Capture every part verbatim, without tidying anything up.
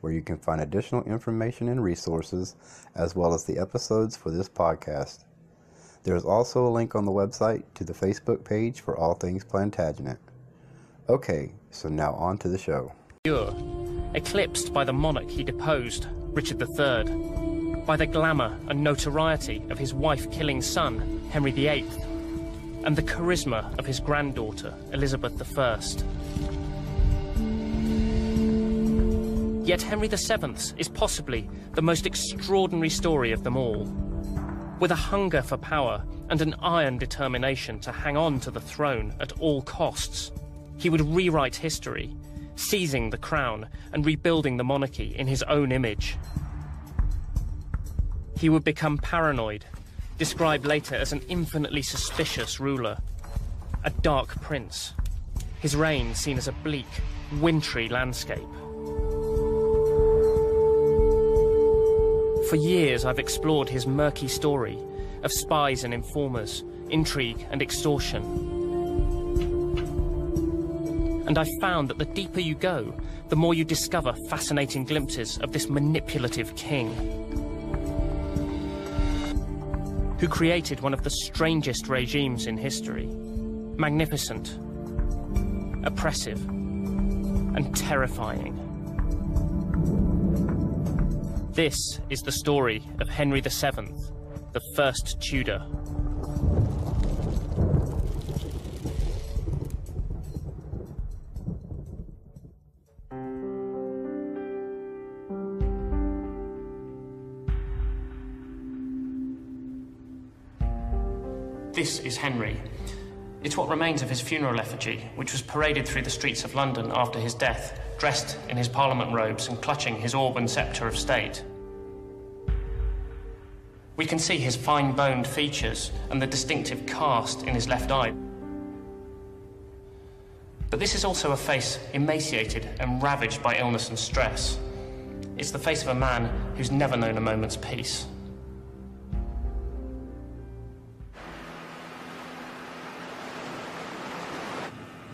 where you can find additional information and resources, as well as the episodes for this podcast. There is also a link on the website to the Facebook page for All Things Plantagenet. Okay, so now on to the show. Eclipsed by the monarch he deposed, Richard the Third, by the glamour and notoriety of his wife-killing son, Henry the Eighth, and the charisma of his granddaughter, Elizabeth the First. Yet Henry the Seventh's is possibly the most extraordinary story of them all. With a hunger for power and an iron determination to hang on to the throne at all costs, he would rewrite history, seizing the crown and rebuilding the monarchy in his own image. He would become paranoid, described later as an infinitely suspicious ruler, a dark prince, his reign seen as a bleak, wintry landscape. For years I've explored his murky story of spies and informers, intrigue and extortion. And I've found that the deeper you go, the more you discover fascinating glimpses of this manipulative king, who created one of the strangest regimes in history. Magnificent, oppressive, and terrifying. This is the story of Henry the Seventh, the first Tudor. This is Henry. It's what remains of his funeral effigy, which was paraded through the streets of London after his death, dressed in his Parliament robes and clutching his orb and sceptre of state. We can see his fine-boned features and the distinctive cast in his left eye. But this is also a face emaciated and ravaged by illness and stress. It's the face of a man who's never known a moment's peace.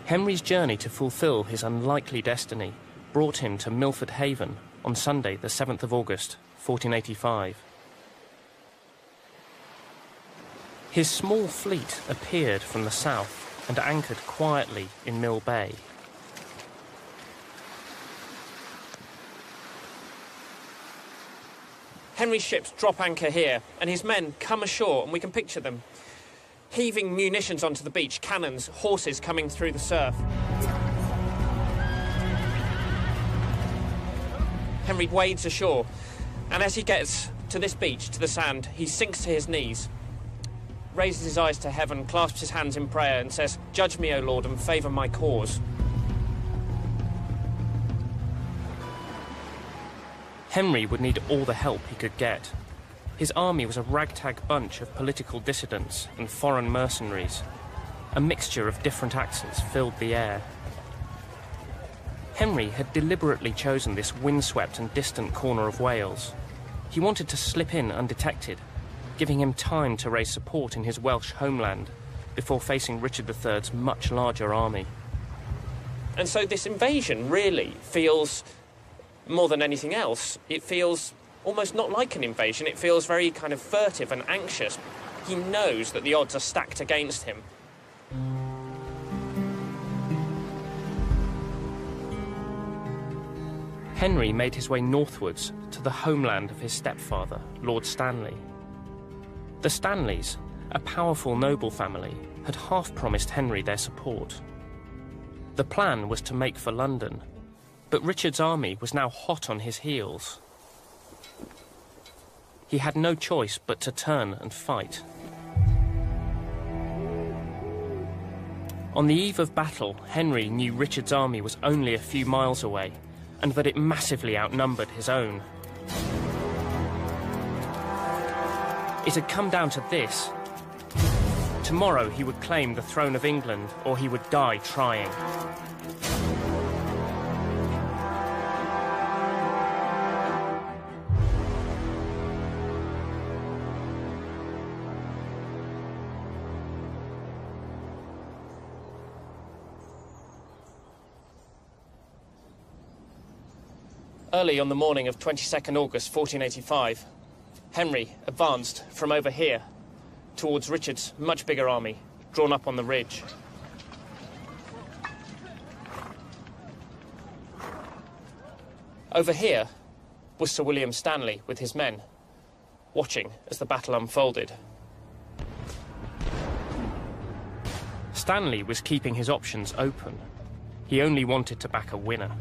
Henry's journey to fulfil his unlikely destiny brought him to Milford Haven on Sunday, the seventh of August, fourteen eighty-five. His small fleet appeared from the south and anchored quietly in Mill Bay. Henry's ships drop anchor here, and his men come ashore, and we can picture them. Heaving munitions onto the beach, cannons, horses coming through the surf. Henry wades ashore, and as he gets to this beach, to the sand, he sinks to his knees, raises his eyes to heaven, clasps his hands in prayer and says, "Judge me, O Lord, and favour my cause." Henry would need all the help he could get. His army was a ragtag bunch of political dissidents and foreign mercenaries. A mixture of different axes filled the air. Henry had deliberately chosen this windswept and distant corner of Wales. He wanted to slip in undetected, giving him time to raise support in his Welsh homeland before facing Richard the Third's much larger army. And so this invasion really feels, more than anything else, it feels almost not like an invasion. It feels very kind of furtive and anxious. He knows that the odds are stacked against him. Henry made his way northwards to the homeland of his stepfather, Lord Stanley. The Stanleys, a powerful noble family, had half-promised Henry their support. The plan was to make for London, but Richard's army was now hot on his heels. He had no choice but to turn and fight. On the eve of battle, Henry knew Richard's army was only a few miles away, and that it massively outnumbered his own. It had come down to this. Tomorrow he would claim the throne of England, or he would die trying. Early on the morning of twenty-second August fourteen eighty-five, Henry advanced from over here towards Richard's much bigger army, drawn up on the ridge. Over here was Sir William Stanley with his men, watching as the battle unfolded. Stanley was keeping his options open. He only wanted to back a winner.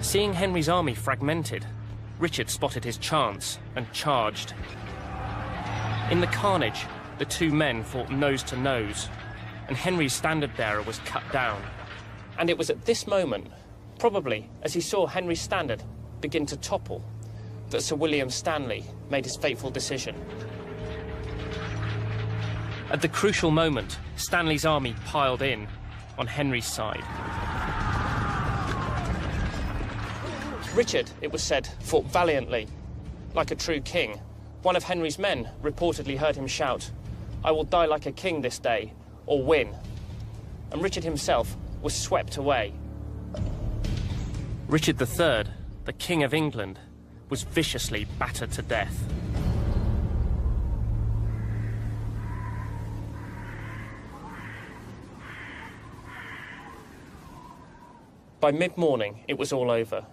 Seeing Henry's army fragmented, Richard spotted his chance and charged. In the carnage, the two men fought nose to nose, and Henry's standard-bearer was cut down. And it was at this moment, probably as he saw Henry's standard begin to topple, that Sir William Stanley made his fateful decision. At the crucial moment, Stanley's army piled in on Henry's side. Richard, it was said, fought valiantly, like a true king. One of Henry's men reportedly heard him shout, "I will die like a king this day, or win." And Richard himself was swept away. Richard the third, the King of England, was viciously battered to death. By mid-morning, it was all over.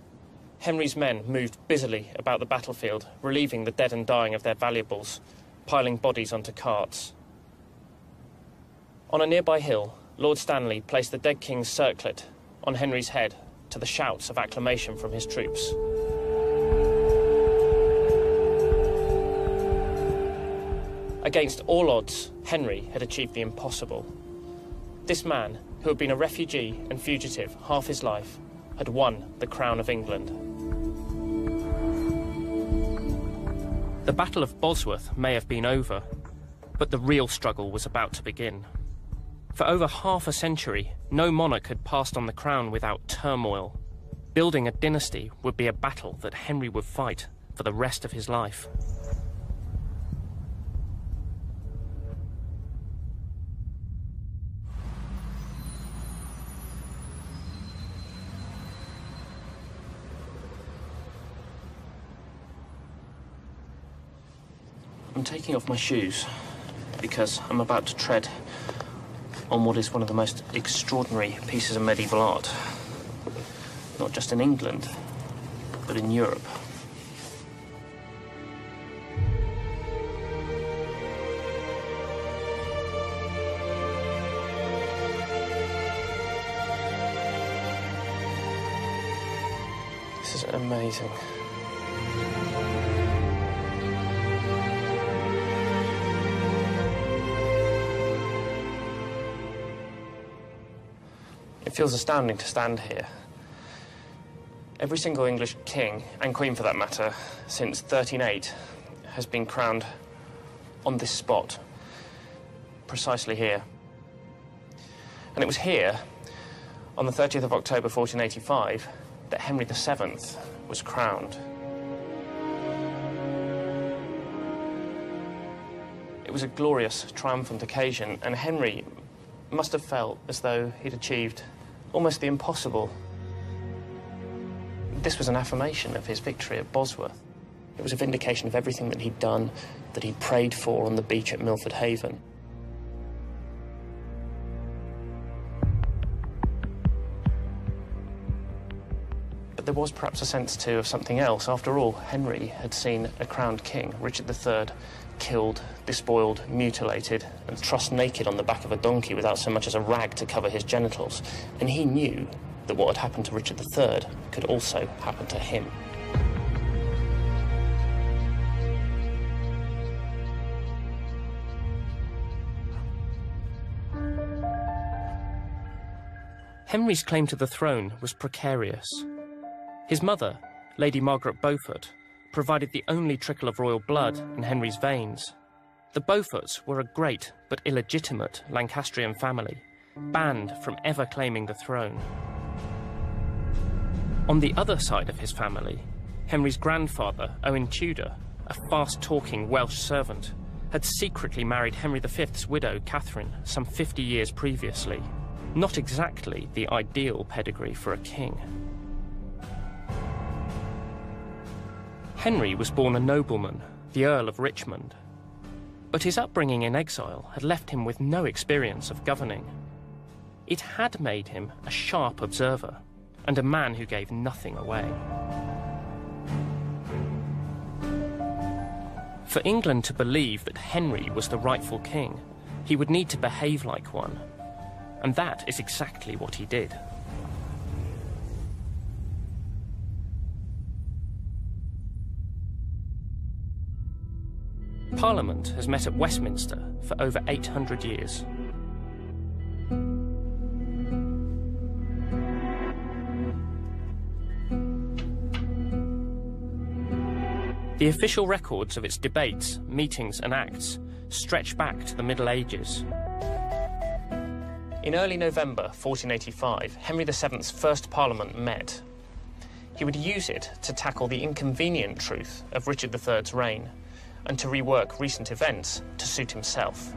Henry's men moved busily about the battlefield, relieving the dead and dying of their valuables, piling bodies onto carts. On a nearby hill, Lord Stanley placed the dead king's circlet on Henry's head to the shouts of acclamation from his troops. Against all odds, Henry had achieved the impossible. This man, who had been a refugee and fugitive half his life, had won the crown of England. The Battle of Bosworth may have been over, but the real struggle was about to begin. For over half a century, no monarch had passed on the crown without turmoil. Building a dynasty would be a battle that Henry would fight for the rest of his life. I'm taking off my shoes because I'm about to tread on what is one of the most extraordinary pieces of medieval art, not just in England, but in Europe. This is amazing. It feels astounding to stand here. Every single English king, and queen for that matter, since thirteen oh eight, has been crowned on this spot, precisely here. And it was here, on the thirtieth of October fourteen eighty-five, that Henry the seventh was crowned. It was a glorious, triumphant occasion, and Henry must have felt as though he'd achieved almost the impossible. This was an affirmation of his victory at Bosworth. It was a vindication of everything that he'd done, that he'd prayed for on the beach at Milford Haven. But there was perhaps a sense, too, of something else. After all, Henry had seen a crowned king, Richard the third, killed, despoiled, mutilated, and thrust naked on the back of a donkey without so much as a rag to cover his genitals. And he knew that what had happened to Richard the third could also happen to him. Henry's claim to the throne was precarious. His mother, Lady Margaret Beaufort, provided the only trickle of royal blood in Henry's veins. The Beauforts were a great but illegitimate Lancastrian family, banned from ever claiming the throne. On the other side of his family, Henry's grandfather, Owen Tudor, a fast-talking Welsh servant, had secretly married Henry the Fifth's widow, Catherine, some fifty years previously. Not exactly the ideal pedigree for a king. Henry was born a nobleman, the Earl of Richmond. But his upbringing in exile had left him with no experience of governing. It had made him a sharp observer, and a man who gave nothing away. For England to believe that Henry was the rightful king, he would need to behave like one, and that is exactly what he did. Parliament has met at Westminster for over eight hundred years. The official records of its debates, meetings and acts stretch back to the Middle Ages. In early November fourteen eighty-five, Henry the Seventh's first Parliament met. He would use it to tackle the inconvenient truth of Richard the Third's reign and to rework recent events to suit himself.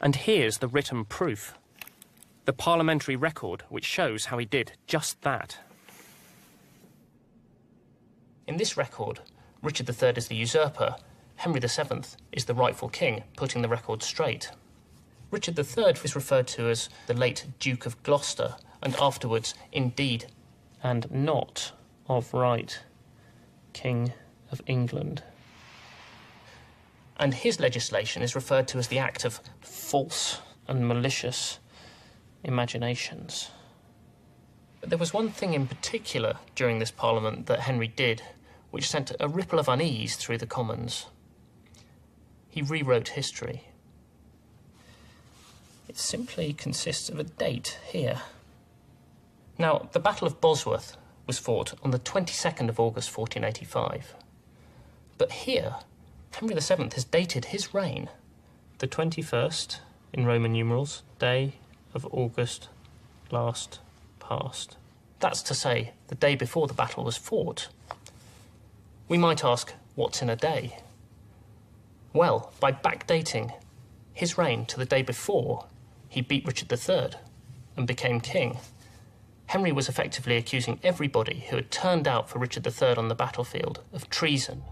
And here's the written proof. The parliamentary record which shows how he did just that. In this record, Richard the Third is the usurper, Henry the Seventh is the rightful king, putting the record straight. Richard the Third was referred to as the late Duke of Gloucester, and afterwards, indeed, and not of right, King of England. And his legislation is referred to as the act of false and malicious imaginations. But there was one thing in particular during this Parliament that Henry did, which sent a ripple of unease through the Commons. He rewrote history. It simply consists of a date here. Now, the Battle of Bosworth was fought on the twenty-second of August fourteen eighty-five. But here, Henry the Seventh has dated his reign. The twenty-first, in Roman numerals, day of August last past. That's to say, the day before the battle was fought. We might ask, what's in a day? Well, by backdating his reign to the day before he beat Richard the Third and became king, Henry was effectively accusing everybody who had turned out for Richard the Third on the battlefield of treason.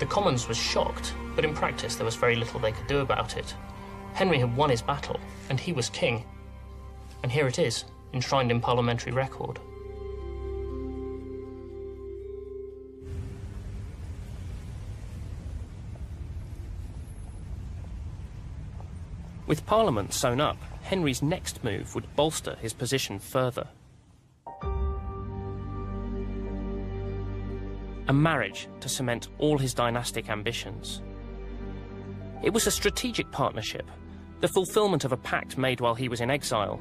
The Commons was shocked, but in practice there was very little they could do about it. Henry had won his battle, and he was king. And here it is, enshrined in parliamentary record. With Parliament sewn up, Henry's next move would bolster his position further. A marriage to cement all his dynastic ambitions. It was a strategic partnership, the fulfilment of a pact made while he was in exile,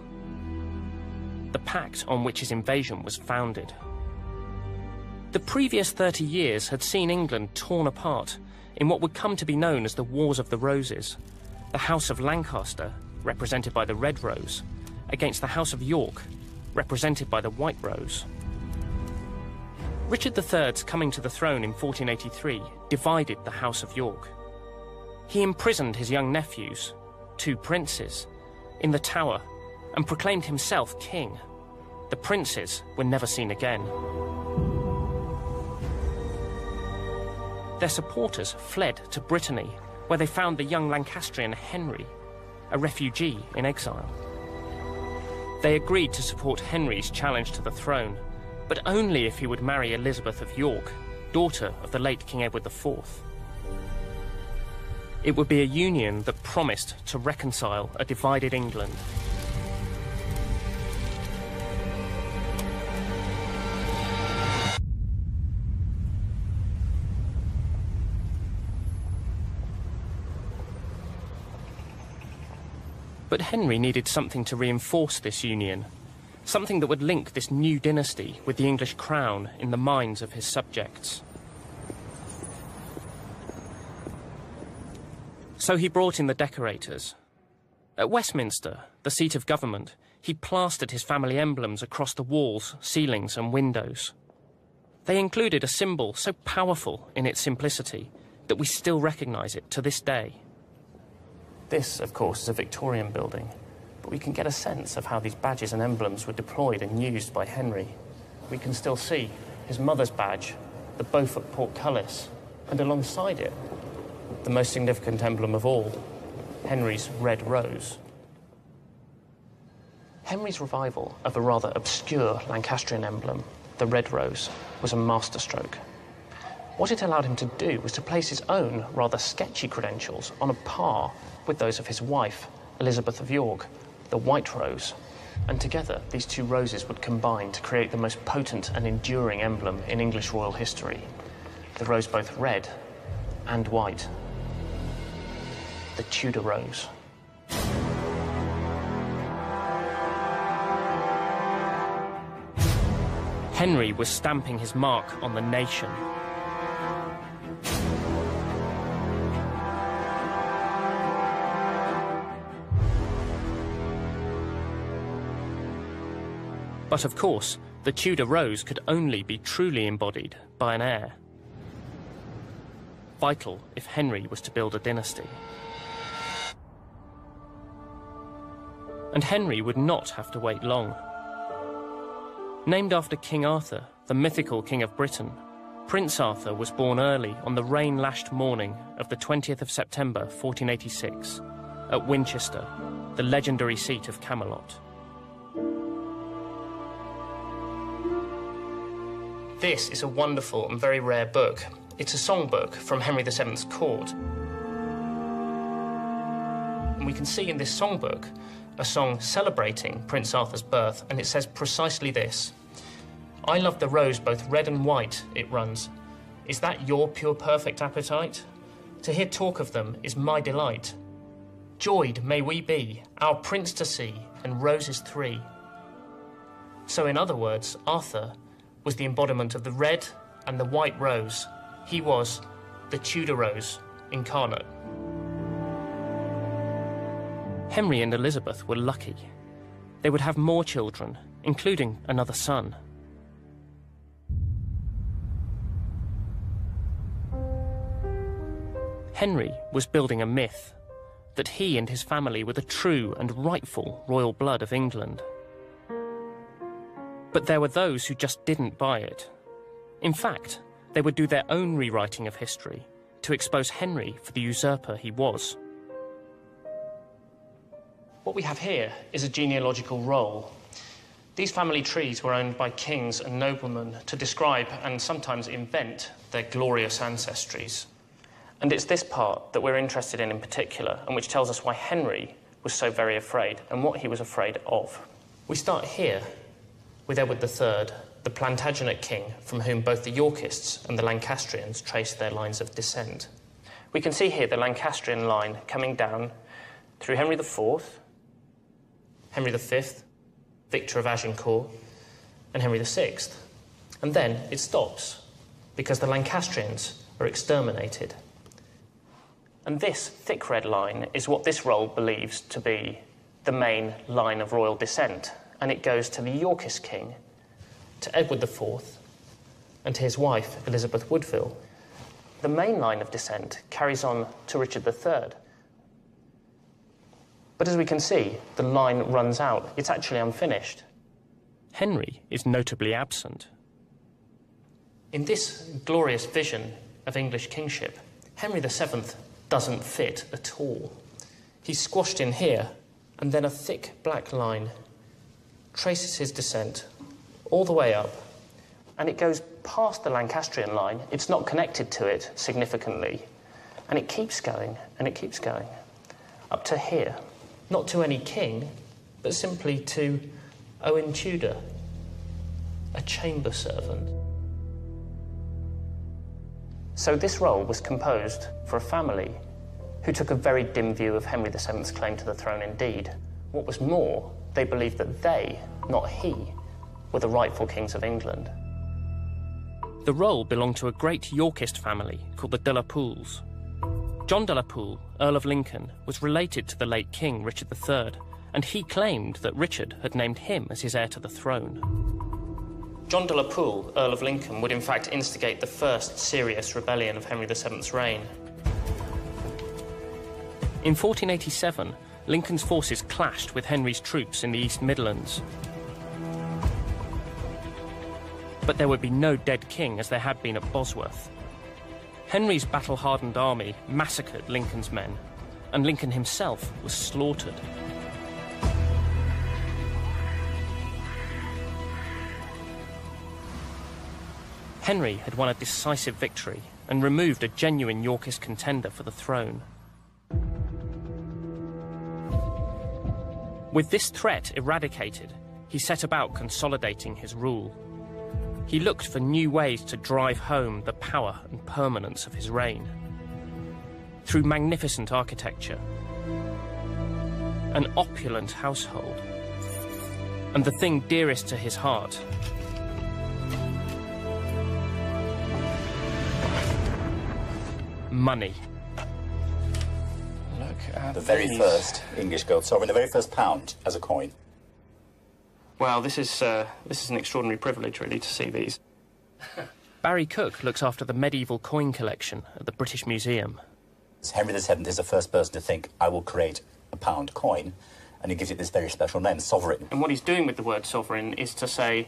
the pact on which his invasion was founded. The previous thirty years had seen England torn apart in what would come to be known as the Wars of the Roses, the House of Lancaster, represented by the Red Rose, against the House of York, represented by the White Rose. Richard the Third's coming to the throne in fourteen eighty-three divided the House of York. He imprisoned his young nephews, two princes, in the Tower, and proclaimed himself king. The princes were never seen again. Their supporters fled to Brittany, where they found the young Lancastrian Henry, a refugee in exile. They agreed to support Henry's challenge to the throne, but only if he would marry Elizabeth of York, daughter of the late King Edward the Fourth. It would be a union that promised to reconcile a divided England. But Henry needed something to reinforce this union, something that would link this new dynasty with the English crown in the minds of his subjects. So he brought in the decorators. At Westminster, the seat of government, he plastered his family emblems across the walls, ceilings and windows. They included a symbol so powerful in its simplicity that we still recognise it to this day. This, of course, is a Victorian building, but we can get a sense of how these badges and emblems were deployed and used by Henry. We can still see his mother's badge, the Beaufort Portcullis, and alongside it, the most significant emblem of all, Henry's red rose. Henry's revival of a rather obscure Lancastrian emblem, the red rose, was a masterstroke. What it allowed him to do was to place his own rather sketchy credentials on a par with those of his wife, Elizabeth of York, the white rose, and together these two roses would combine to create the most potent and enduring emblem in English royal history, the rose both red and white, the Tudor rose. Henry was stamping his mark on the nation. But of course, the Tudor rose could only be truly embodied by an heir. Vital if Henry was to build a dynasty. And Henry would not have to wait long. Named after King Arthur, the mythical King of Britain, Prince Arthur was born early on the rain-lashed morning of the twentieth of September fourteen eighty-six at Winchester, the legendary seat of Camelot. This is a wonderful and very rare book. It's a songbook from Henry the seventh's court. And we can see in this songbook a song celebrating Prince Arthur's birth, and it says precisely this. I love the rose both red and white, it runs. Is that your pure perfect appetite? To hear talk of them is my delight. Joyed may we be, our prince to see, and roses three. So in other words, Arthur was the embodiment of the red and the white rose. He was the Tudor rose incarnate. Henry and Elizabeth were lucky. They would have more children, including another son. Henry was building a myth that he and his family were the true and rightful royal blood of England. But there were those who just didn't buy it. In fact, they would do their own rewriting of history to expose Henry for the usurper he was. What we have here is a genealogical roll. These family trees were owned by kings and noblemen to describe and sometimes invent their glorious ancestries. And it's this part that we're interested in in particular, and which tells us why Henry was so very afraid and what he was afraid of. We start here with Edward the third, the Plantagenet king from whom both the Yorkists and the Lancastrians traced their lines of descent. We can see here the Lancastrian line coming down through Henry the fourth, Henry the fifth, Victor of Agincourt, and Henry the sixth. And then it stops, because the Lancastrians are exterminated. And this thick red line is what this roll believes to be the main line of royal descent, and it goes to the Yorkist king, to Edward the fourth, and to his wife, Elizabeth Woodville. The main line of descent carries on to Richard the third. But as we can see, the line runs out. It's actually unfinished. Henry is notably absent. In this glorious vision of English kingship, Henry the seventh doesn't fit at all. He's squashed in here, and then a thick black line traces his descent all the way up, and it goes past the Lancastrian line. It's not connected to it significantly, and it keeps going, and it keeps going, up to here. Not to any king, but simply to Owen Tudor, a chamber servant. So this roll was composed for a family who took a very dim view of Henry the seventh's claim to the throne indeed. What was more, they believed that they, not he, were the rightful kings of England. The role belonged to a great Yorkist family called the de la Poles. John de la Pole, Earl of Lincoln, was related to the late King Richard the third, and he claimed that Richard had named him as his heir to the throne. John de la Pole, Earl of Lincoln, would in fact instigate the first serious rebellion of Henry the seventh's reign. In fourteen eighty-seven, Lincoln's forces clashed with Henry's troops in the East Midlands. But there would be no dead king as there had been at Bosworth. Henry's battle-hardened army massacred Lincoln's men, and Lincoln himself was slaughtered. Henry had won a decisive victory and removed a genuine Yorkist contender for the throne. With this threat eradicated, he set about consolidating his rule. He looked for new ways to drive home the power and permanence of his reign. Through magnificent architecture, an opulent household, and the thing dearest to his heart, money. Look at the very these. first English gold sovereign, the very first pound as a coin. Wow, this is uh, this is an extraordinary privilege, really, to see these. Barry Cook looks after the medieval coin collection at the British Museum. Henry the seventh is the first person to think, I will create a pound coin, and he gives it this very special name, sovereign. And what he's doing with the word sovereign is to say,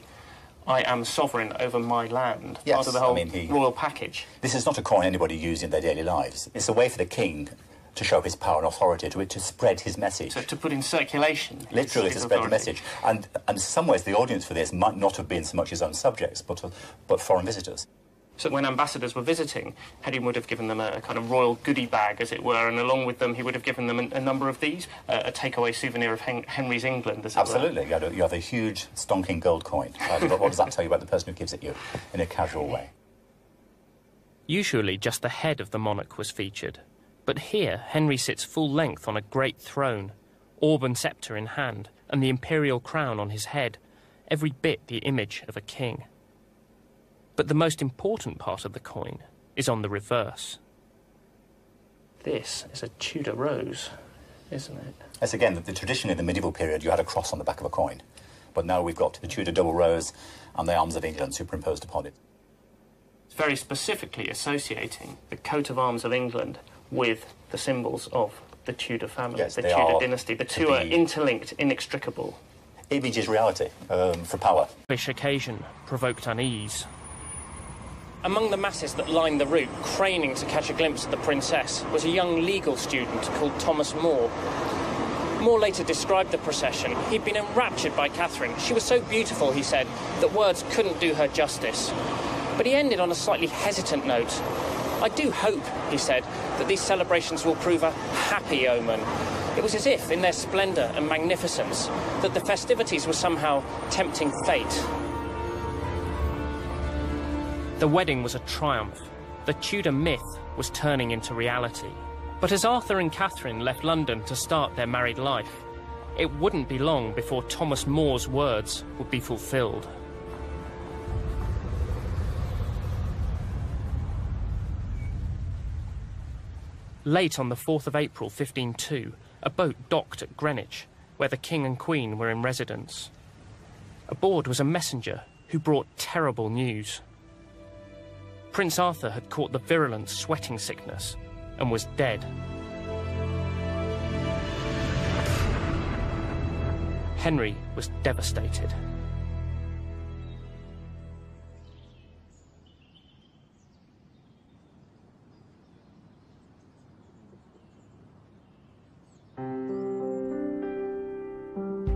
I am sovereign over my land, yes, part of the whole I mean, he, royal package. This is not a coin anybody used in their daily lives. It's a way for the king to show his power and authority, to, to spread his message. So to put in circulation. Literally to spread authority. the message. And, and in some ways the audience for this might not have been so much his own subjects, but, but foreign visitors. So when ambassadors were visiting, Henry would have given them a, a kind of royal goodie bag, as it were, and along with them he would have given them a, a number of these, uh, a takeaway souvenir of Hen Henry's England, as it Absolutely. were. Absolutely. You have a huge, stonking gold coin. What does that tell you about the person who gives it you in a casual way? Usually just the head of the monarch was featured, but here Henry sits full length on a great throne, orb and sceptre in hand, and the imperial crown on his head, every bit the image of a king. But the most important part of the coin is on the reverse. This is a Tudor rose, isn't it? That's again, the, the tradition in the medieval period, you had a cross on the back of a coin. But now we've got the Tudor double rose and the arms of England superimposed upon it. It's very specifically associating the coat of arms of England with the symbols of the Tudor family, yes, the Tudor dynasty. The two are interlinked, inextricable. Image is reality um, for power. This occasion provoked unease. Among the masses that lined the route, craning to catch a glimpse of the princess, was a young legal student called Thomas More. More later described the procession. He'd been enraptured by Catherine. She was so beautiful, he said, that words couldn't do her justice. But he ended on a slightly hesitant note. I do hope, he said, that these celebrations will prove a happy omen. It was as if, in their splendour and magnificence, that the festivities were somehow tempting fate. The wedding was a triumph. The Tudor myth was turning into reality. But as Arthur and Catherine left London to start their married life, it wouldn't be long before Thomas More's words would be fulfilled. Late on the fourth of April, fifteen oh two, a boat docked at Greenwich, where the King and Queen were in residence. Aboard was a messenger who brought terrible news. Prince Arthur had caught the virulent sweating sickness and was dead. Henry was devastated.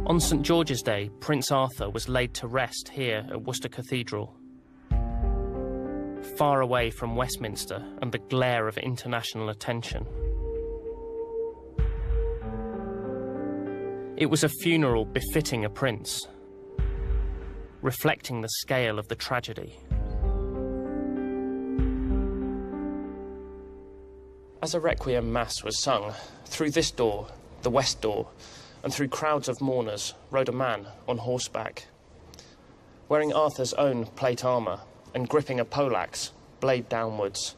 On Saint George's Day, Prince Arthur was laid to rest here at Worcester Cathedral, far away from Westminster and the glare of international attention. It was a funeral befitting a prince, reflecting the scale of the tragedy. As a requiem mass was sung, through this door, the west door, and through crowds of mourners rode a man on horseback, wearing Arthur's own plate armour and gripping a poleaxe, blade downwards.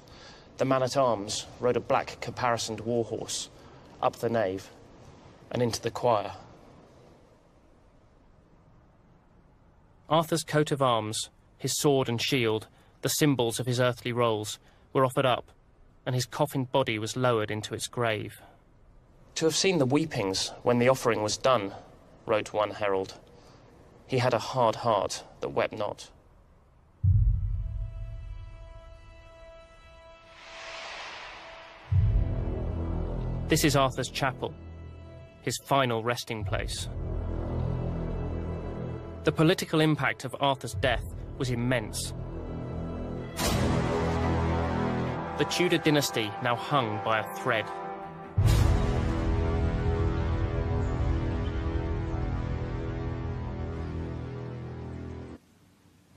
The man-at-arms rode a black caparisoned war-horse up the nave and into the choir. Arthur's coat of arms, his sword and shield, the symbols of his earthly roles, were offered up, and his coffined body was lowered into its grave. To have seen the weepings when the offering was done, wrote one herald, he had a hard heart that wept not. This is Arthur's chapel, his final resting place. The political impact of Arthur's death was immense. The Tudor dynasty now hung by a thread.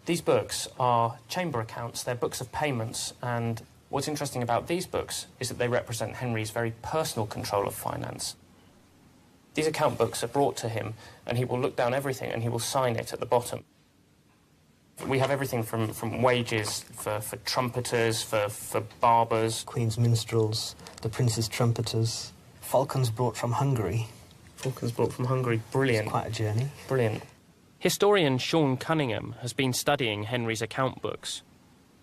These books are chamber accounts, they're books of payments, and what's interesting about these books is that they represent Henry's very personal control of finance. These account books are brought to him, and he will look down everything and he will sign it at the bottom. We have everything from, from wages for, for trumpeters, for, for barbers. Queen's minstrels, the prince's trumpeters, falcons brought from Hungary. Falcons brought from Hungary, brilliant. It's quite a journey. Brilliant. Historian Sean Cunningham has been studying Henry's account books.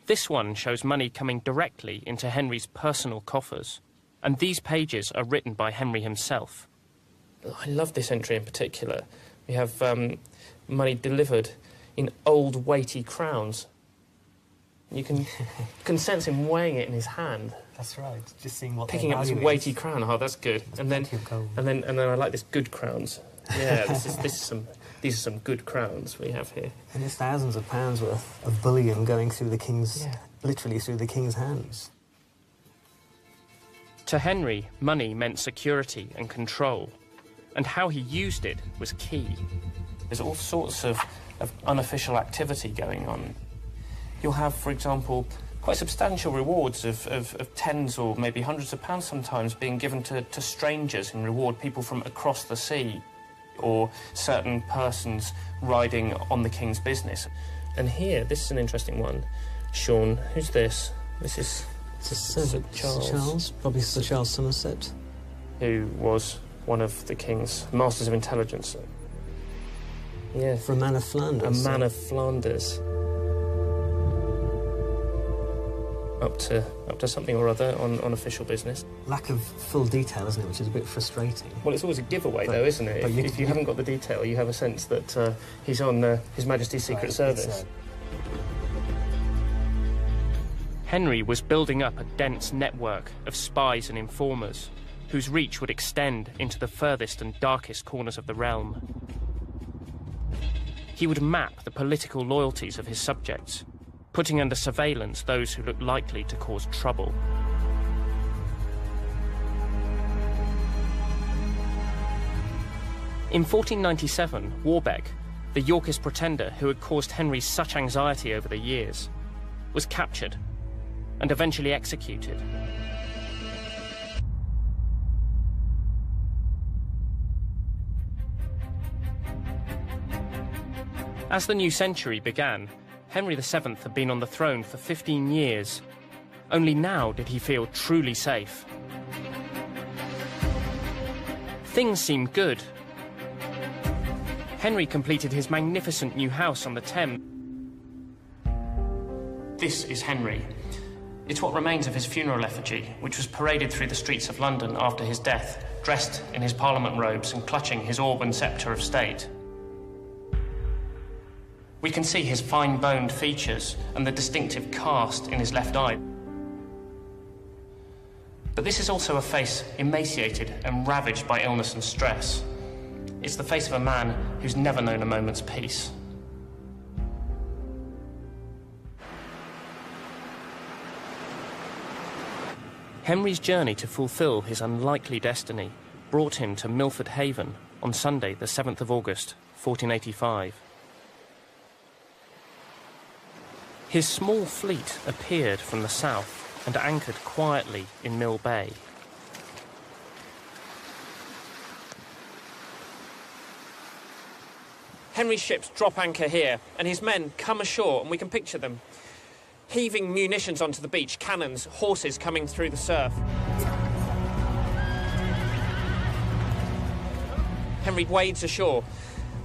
This one shows money coming directly into Henry's personal coffers, and these pages are written by Henry himself. I love this entry in particular. We have um, money delivered in old weighty crowns. You can, can sense him weighing it in his hand. That's right, just seeing what picking up this weighty crown. Oh, that's good. That's and then, and then, and then I like this good crowns. Yeah, this is this is some. These are some good crowns we have here. And there's thousands of pounds worth of bullion going through the king's, yeah. literally through the king's hands. To Henry, money meant security and control, and how he used it was key. There's all sorts of, of unofficial activity going on. You'll have, for example, quite substantial rewards of, of, of tens or maybe hundreds of pounds sometimes being given to, to strangers in reward, people from across the sea, or certain persons riding on the king's business. And here, this is an interesting one. Sean, who's this? This is Sir, Sir, Sir Charles. Charles, probably Sir Charles Somerset. Who was one of the king's masters of intelligence. Yeah. For a man of Flanders. A man of Flanders. Up to, up to something or other on, on official business. Lack of full detail, isn't it, which is a bit frustrating. Well, it's always a giveaway, but, though, isn't it? If you, if you haven't got the detail, you have a sense that uh, he's on uh, His Majesty's Secret right, Service. Henry was building up a dense network of spies and informers, whose reach would extend into the furthest and darkest corners of the realm. He would map the political loyalties of his subjects, putting under surveillance those who looked likely to cause trouble. In fourteen ninety-seven, Warbeck, the Yorkist pretender who had caused Henry such anxiety over the years, was captured and eventually executed. As the new century began, Henry the seventh had been on the throne for fifteen years. Only now did he feel truly safe. Things seemed good. Henry completed his magnificent new house on the Thames. This is Henry. It's what remains of his funeral effigy, which was paraded through the streets of London after his death, dressed in his parliament robes and clutching his orb and sceptre of state. We can see his fine-boned features and the distinctive cast in his left eye. But this is also a face emaciated and ravaged by illness and stress. It's the face of a man who's never known a moment's peace. Henry's journey to fulfil his unlikely destiny brought him to Milford Haven on Sunday, the seventh of August, fourteen eighty-five. His small fleet appeared from the south. and anchored quietly in Mill Bay. Henry's ships drop anchor here, and his men come ashore, and we can picture them. Heaving munitions onto the beach, cannons, horses coming through the surf. Henry wades ashore,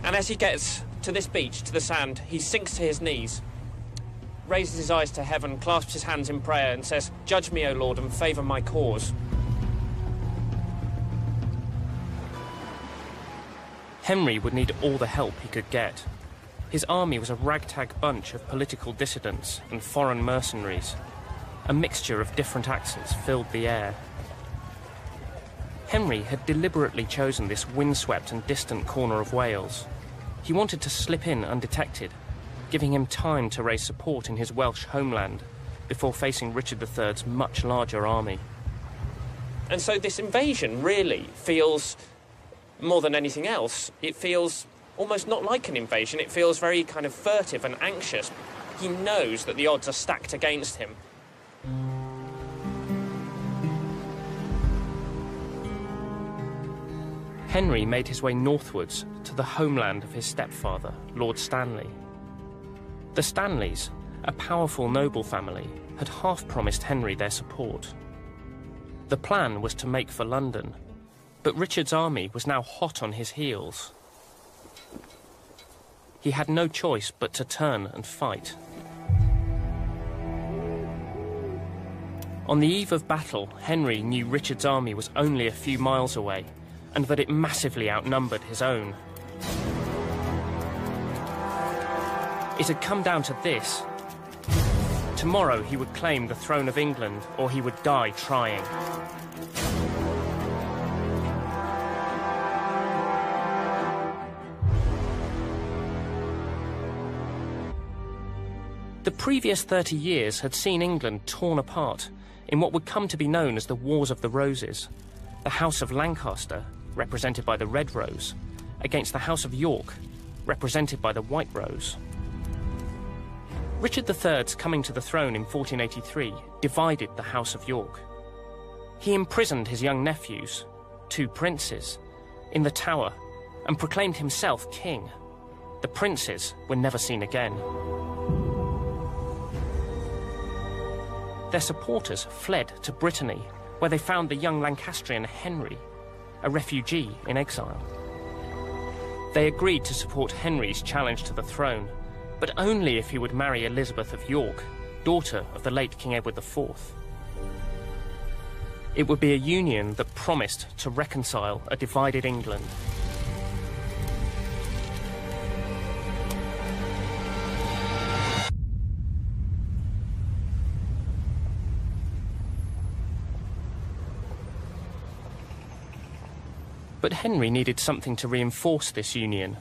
and as he gets to this beach, to the sand, he sinks to his knees, raises his eyes to heaven, clasps his hands in prayer, and says, "Judge me, O Lord, and favour my cause." Henry would need all the help he could get. His army was a ragtag bunch of political dissidents and foreign mercenaries. A mixture of different accents filled the air. Henry had deliberately chosen this windswept and distant corner of Wales. He wanted to slip in undetected, giving him time to raise support in his Welsh homeland before facing Richard the third's much larger army. And so this invasion really feels, more than anything else, it feels almost not like an invasion. It feels very kind of furtive and anxious. He knows that the odds are stacked against him. Henry made his way northwards to the homeland of his stepfather, Lord Stanley. The Stanleys, a powerful noble family, had half promised Henry their support. The plan was to make for London, but Richard's army was now hot on his heels. He had no choice but to turn and fight. On the eve of battle, Henry knew Richard's army was only a few miles away, and that it massively outnumbered his own. It had come down to this. Tomorrow he would claim the throne of England, or he would die trying. The previous thirty years had seen England torn apart in what would come to be known as the Wars of the Roses. The House of Lancaster, represented by the red rose, against the House of York, represented by the white rose. Richard the third's coming to the throne in fourteen eighty-three divided the House of York. He imprisoned his young nephews, two princes, in the Tower and proclaimed himself king. The princes were never seen again. Their supporters fled to Brittany, where they found the young Lancastrian Henry, a refugee in exile. They agreed to support Henry's challenge to the throne, but only if he would marry Elizabeth of York, daughter of the late King Edward the fourth. It would be a union that promised to reconcile a divided England. But Henry needed something to reinforce this union,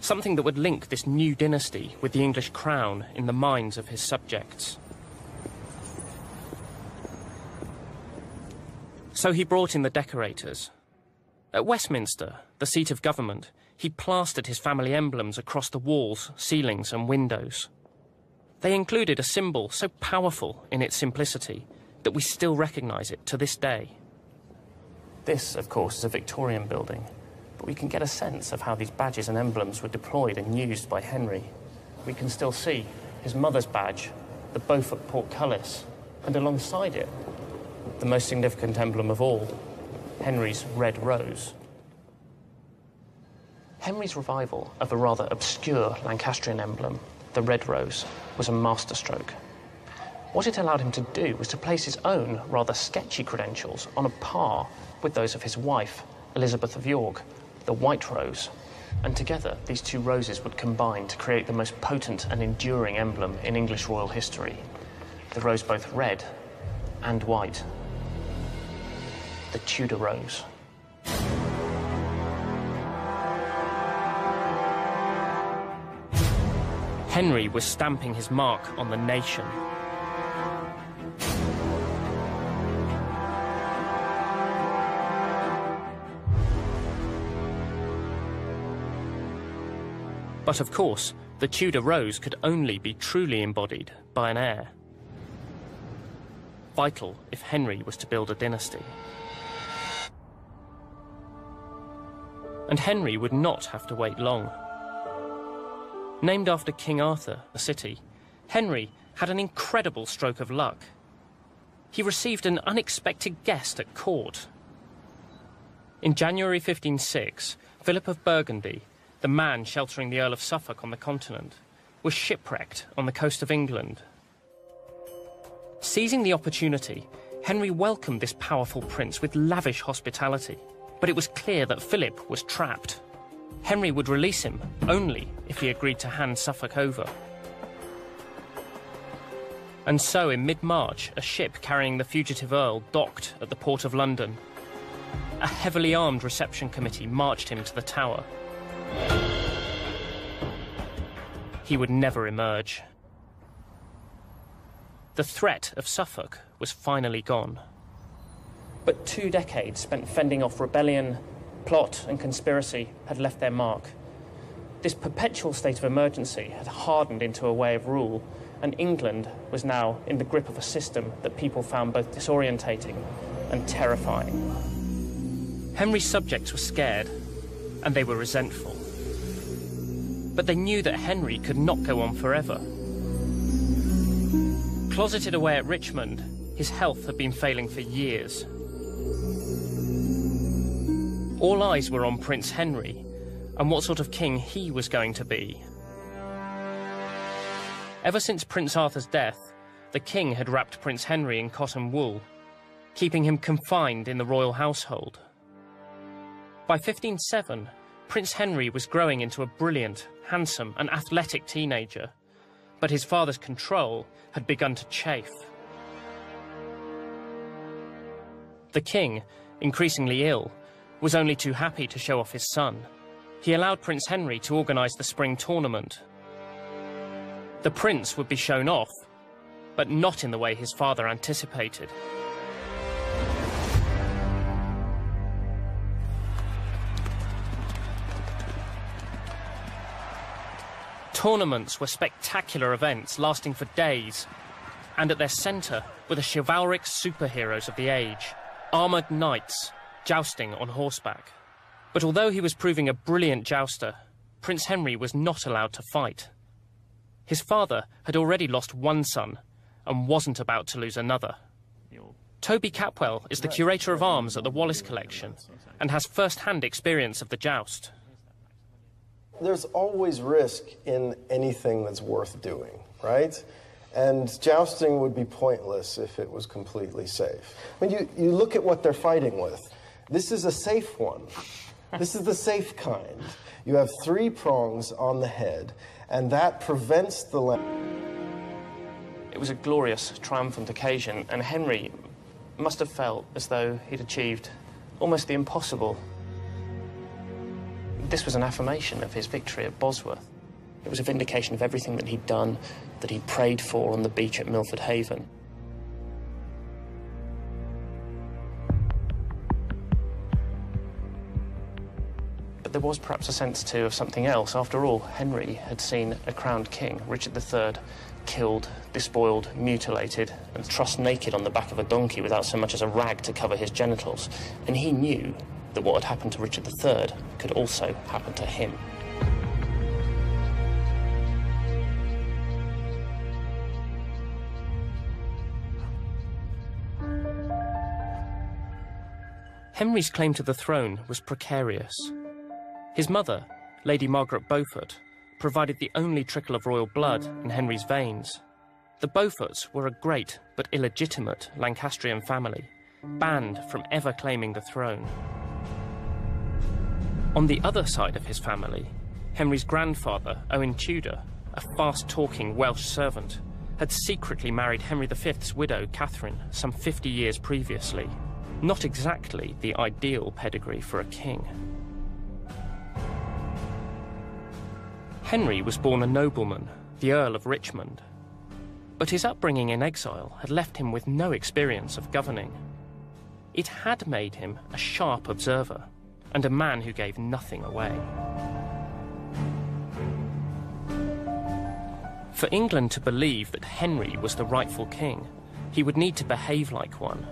something that would link this new dynasty with the English crown in the minds of his subjects. So he brought in the decorators. At Westminster, the seat of government, he plastered his family emblems across the walls, ceilings and windows. They included a symbol so powerful in its simplicity that we still recognise it to this day. This, of course, is a Victorian building, but we can get a sense of how these badges and emblems were deployed and used by Henry. We can still see his mother's badge, the Beaufort Portcullis, and alongside it, the most significant emblem of all, Henry's red rose. Henry's revival of a rather obscure Lancastrian emblem, the red rose, was a masterstroke. What it allowed him to do was to place his own rather sketchy credentials on a par with those of his wife, Elizabeth of York, the White Rose. And together, these two roses would combine to create the most potent and enduring emblem in English royal history, the rose both red and white, the Tudor Rose. Henry was stamping his mark on the nation. But of course, the Tudor Rose could only be truly embodied by an heir. vital if Henry was to build a dynasty. And Henry would not have to wait long. Named after King Arthur, the city, Henry had an incredible stroke of luck. He received an unexpected guest at court. In January fifteen oh six, Philip of Burgundy, the man sheltering the Earl of Suffolk on the continent, was shipwrecked on the coast of England. Seizing the opportunity, Henry welcomed this powerful prince with lavish hospitality, but it was clear that Philip was trapped. Henry would release him only if he agreed to hand Suffolk over. And so in mid-March, a ship carrying the fugitive Earl docked at the port of London. A heavily armed reception committee marched him to the Tower. He would never emerge. The threat of Suffolk was finally gone. But two decades spent fending off rebellion, plot and conspiracy had left their mark. This perpetual state of emergency had hardened into a way of rule, and England was now in the grip of a system that people found both disorientating and terrifying. Henry's subjects were scared, and they were resentful. But they knew that Henry could not go on forever. Closeted away at Richmond, his health had been failing for years. All eyes were on Prince Henry, and what sort of king he was going to be. Ever since Prince Arthur's death, the king had wrapped Prince Henry in cotton wool, keeping him confined in the royal household. By fifteen oh seven, Prince Henry was growing into a brilliant, handsome and athletic teenager, but his father's control had begun to chafe. The king, increasingly ill, was only too happy to show off his son. He allowed Prince Henry to organise the spring tournament. The prince would be shown off, but not in the way his father anticipated. Tournaments were spectacular events lasting for days, and at their centre were the chivalric superheroes of the age, armoured knights, jousting on horseback. But although he was proving a brilliant jouster, Prince Henry was not allowed to fight. His father had already lost one son and wasn't about to lose another. Toby Capwell is the curator of arms at the Wallace Collection and has first-hand experience of the joust. There's always risk in anything that's worth doing, right? And jousting would be pointless if it was completely safe. I mean, you, you look at what they're fighting with. This is a safe one. This is the safe kind. You have three prongs on the head, and that prevents the land. It was a glorious, triumphant occasion, and Henry must have felt as though he'd achieved almost the impossible. This was an affirmation of his victory at Bosworth. It was a vindication of everything that he'd done, that he'd prayed for on the beach at Milford Haven. There was perhaps a sense, too, of something else. After all, Henry had seen a crowned king, Richard the third, killed, despoiled, mutilated, and trussed naked on the back of a donkey without so much as a rag to cover his genitals. And he knew that what had happened to Richard the third could also happen to him. Henry's claim to the throne was precarious. His mother, Lady Margaret Beaufort, provided the only trickle of royal blood in Henry's veins. The Beauforts were a great but illegitimate Lancastrian family, banned from ever claiming the throne. On the other side of his family, Henry's grandfather, Owen Tudor, a fast-talking Welsh servant, had secretly married Henry the fifth's widow, Catherine, some fifty years previously. Not exactly the ideal pedigree for a king. Henry was born a nobleman, the Earl of Richmond. But his upbringing in exile had left him with no experience of governing. It had made him a sharp observer and a man who gave nothing away. For England to believe that Henry was the rightful king he would need to behave like one,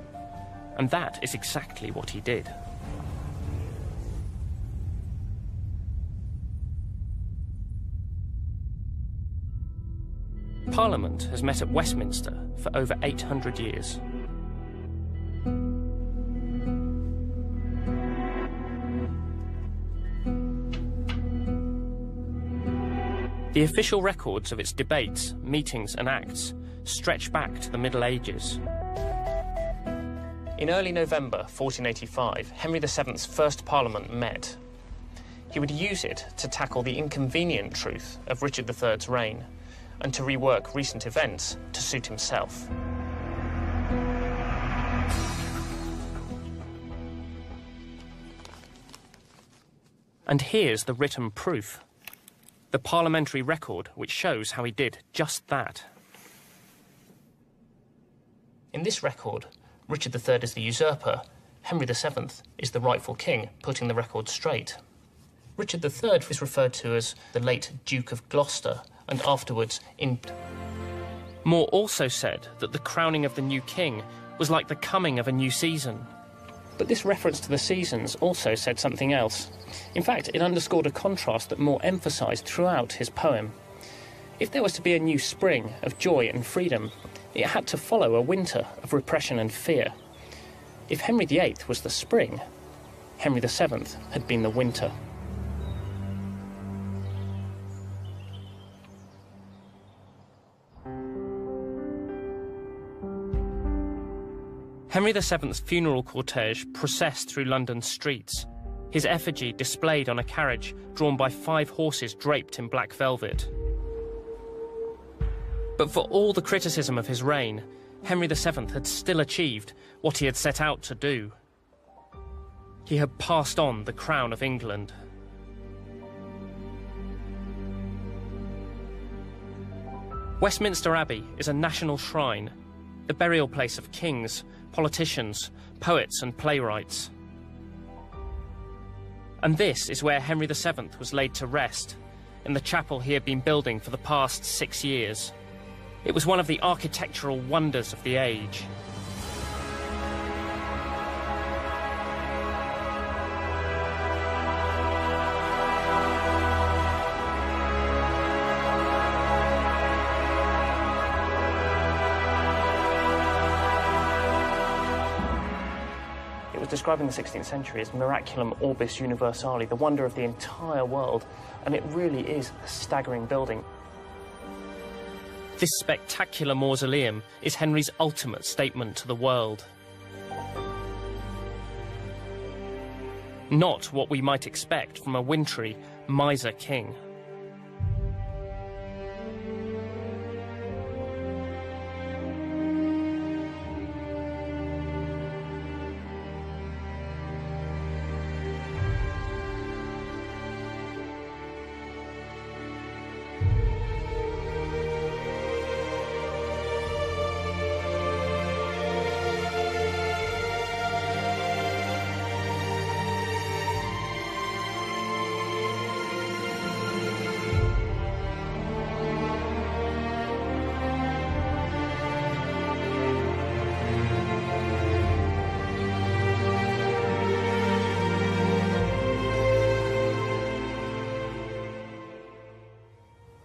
and that is exactly what he did. Parliament has met at Westminster for over eight hundred years. The official records of its debates, meetings and acts stretch back to the Middle Ages. In early November fourteen eighty-five, Henry the seventh's first Parliament met. He would use it to tackle the inconvenient truth of Richard the third's reign and to rework recent events to suit himself. And here's the written proof, the parliamentary record which shows how he did just that. In this record, Richard the third is the usurper, Henry the seventh is the rightful king, putting the record straight. Richard the third was referred to as the late Duke of Gloucester, and afterwards in... More also said that the crowning of the new king was like the coming of a new season. But this reference to the seasons also said something else. In fact, it underscored a contrast that More emphasised throughout his poem. If there was to be a new spring of joy and freedom, it had to follow a winter of repression and fear. If Henry the eighth was the spring, Henry the seventh had been the winter. Henry the seventh's funeral cortege processed through London's streets, his effigy displayed on a carriage drawn by five horses draped in black velvet. But for all the criticism of his reign, Henry the seventh had still achieved what he had set out to do. He had passed on the crown of England. Westminster Abbey is a national shrine, the burial place of kings, politicians, poets and playwrights. And this is where Henry the seventh was laid to rest, in the chapel he had been building for the past six years. It was one of the architectural wonders of the age. Describing the sixteenth century as Miraculum Orbis Universale, the wonder of the entire world, and it really is a staggering building. This spectacular mausoleum is Henry's ultimate statement to the world. Not what we might expect from a wintry, miser king.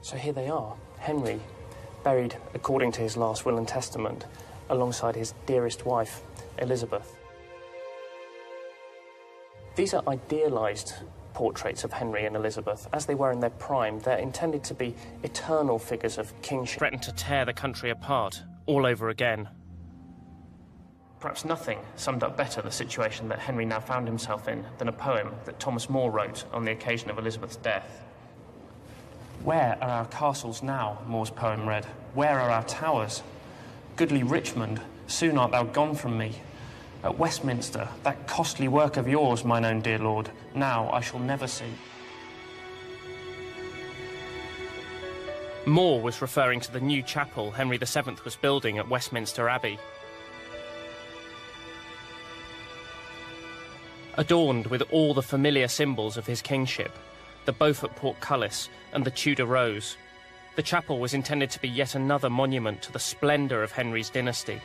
So here they are, Henry, buried according to his last will and testament, alongside his dearest wife, Elizabeth. These are idealised portraits of Henry and Elizabeth. As they were in their prime, they're intended to be eternal figures of kingship. Threatened to tear the country apart all over again. Perhaps nothing summed up better the situation that Henry now found himself in than a poem that Thomas More wrote on the occasion of Elizabeth's death. Where are our castles now, More's poem read? Where are our towers? Goodly Richmond, soon art thou gone from me. At Westminster, that costly work of yours, mine own dear lord, now I shall never see. More was referring to the new chapel Henry the seventh was building at Westminster Abbey. Adorned with all the familiar symbols of his kingship, the Beaufort Portcullis and the Tudor Rose, The chapel was intended to be yet another monument to the splendour of Henry's dynasty.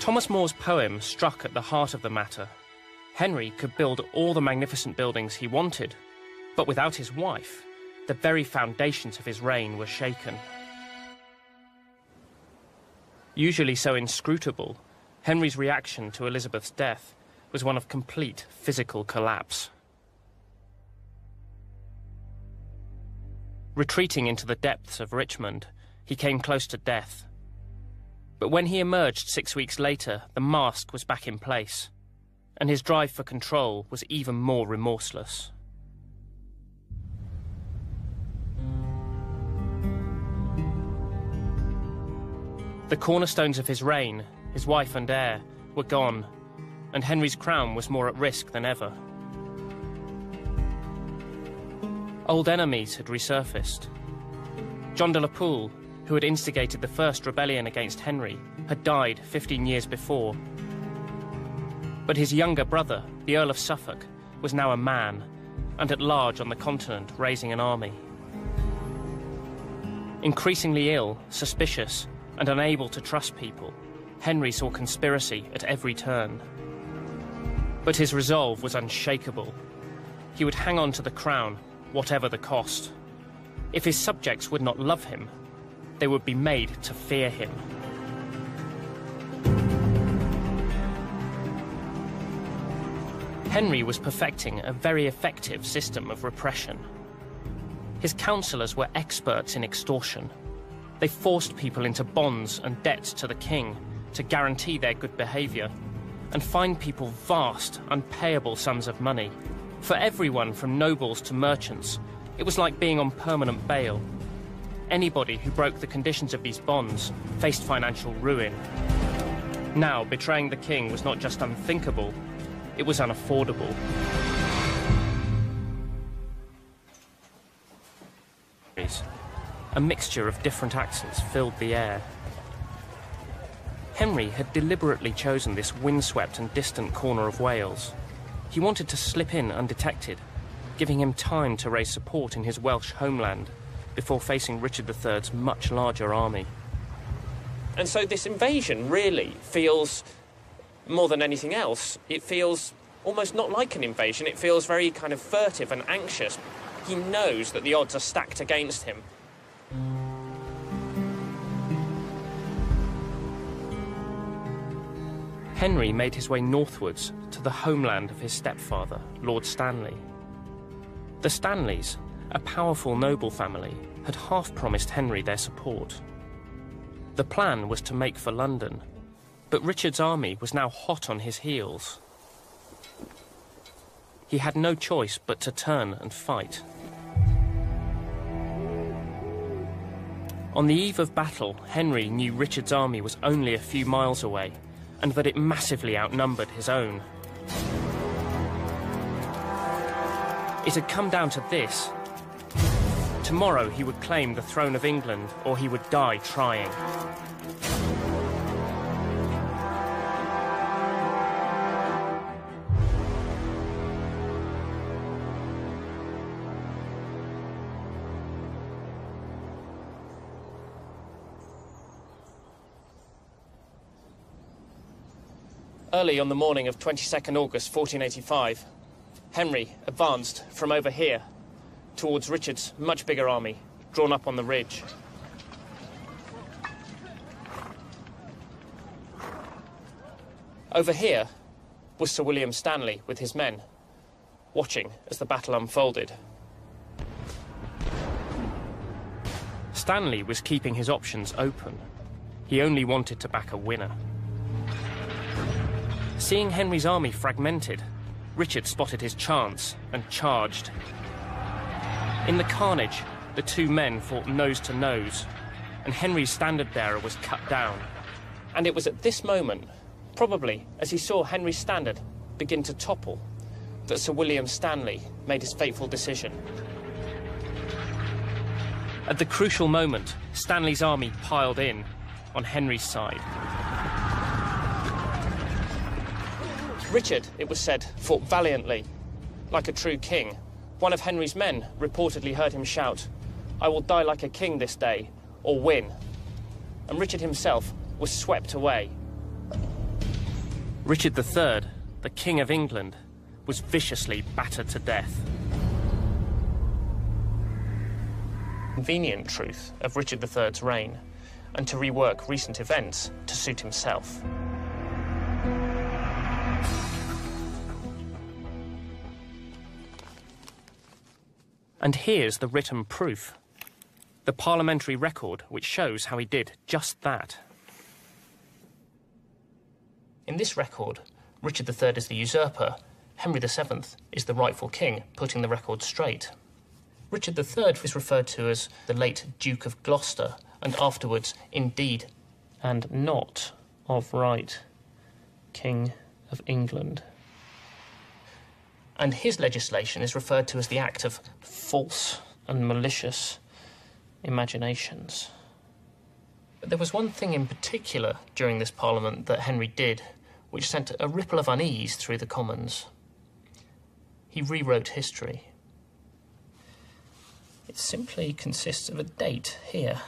Thomas More's poem struck at the heart of the matter. Henry could build all the magnificent buildings he wanted, but without his wife, the very foundations of his reign were shaken. Usually so inscrutable, Henry's reaction to Elizabeth's death was one of complete physical collapse. Retreating into the depths of Richmond, he came close to death. But when he emerged six weeks later, the mask was back in place, and his drive for control was even more remorseless. The cornerstones of his reign, his wife and heir, were gone, and Henry's crown was more at risk than ever. Old enemies had resurfaced. John de la Pole, who had instigated the first rebellion against Henry, had died fifteen years before. But his younger brother, the Earl of Suffolk, was now a man, and at large on the continent, raising an army. Increasingly ill, suspicious, and unable to trust people, Henry saw conspiracy at every turn. But his resolve was unshakable. He would hang on to the crown, whatever the cost. If his subjects would not love him, they would be made to fear him. Henry was perfecting a very effective system of repression. His councillors were experts in extortion. They forced people into bonds and debts to the king to guarantee their good behaviour, and fined people vast, unpayable sums of money. For everyone from nobles to merchants, it was like being on permanent bail. Anybody who broke the conditions of these bonds faced financial ruin. Now, betraying the king was not just unthinkable, it was unaffordable. A mixture of different accents filled the air. Henry had deliberately chosen this windswept and distant corner of Wales. He wanted to slip in undetected, giving him time to raise support in his Welsh homeland before facing Richard the third's much larger army. And so this invasion really feels, more than anything else, it feels almost not like an invasion. It feels very kind of furtive and anxious. He knows that the odds are stacked against him. Henry made his way northwards to the homeland of his stepfather, Lord Stanley. The Stanleys, a powerful noble family, had half-promised Henry their support. The plan was to make for London, but Richard's army was now hot on his heels. He had no choice but to turn and fight. On the eve of battle, Henry knew Richard's army was only a few miles away, and that it massively outnumbered his own. It had come down to this. Tomorrow he would claim the throne of England, or he would die trying. Early on the morning of twenty-second August fourteen eighty-five, Henry advanced from over here towards Richard's much bigger army, drawn up on the ridge. Over here was Sir William Stanley with his men, watching as the battle unfolded. Stanley was keeping his options open. He only wanted to back a winner. Seeing Henry's army fragmented, Richard spotted his chance and charged. In the carnage, the two men fought nose to nose, and Henry's standard-bearer was cut down. And it was at this moment, probably as he saw Henry's standard begin to topple, that Sir William Stanley made his fateful decision. At the crucial moment, Stanley's army piled in on Henry's side. Richard, it was said, fought valiantly, like a true king, One of Henry's men reportedly heard him shout, "I will die like a king this day, or win." And Richard himself was swept away. Richard the third, the King of England, was viciously battered to death. The convenient truth of Richard the third's reign, and to rework recent events to suit himself. And here's the written proof, the parliamentary record which shows how he did just that. In this record, Richard the third is the usurper, Henry the seventh is the rightful king, putting the record straight. Richard the third is referred to as the late Duke of Gloucester, and afterwards, indeed, and not of right, King of England. And his legislation is referred to as the act of false and malicious imaginations. But there was one thing in particular during this Parliament that Henry did, which sent a ripple of unease through the Commons. He rewrote history. It simply consists of a date here.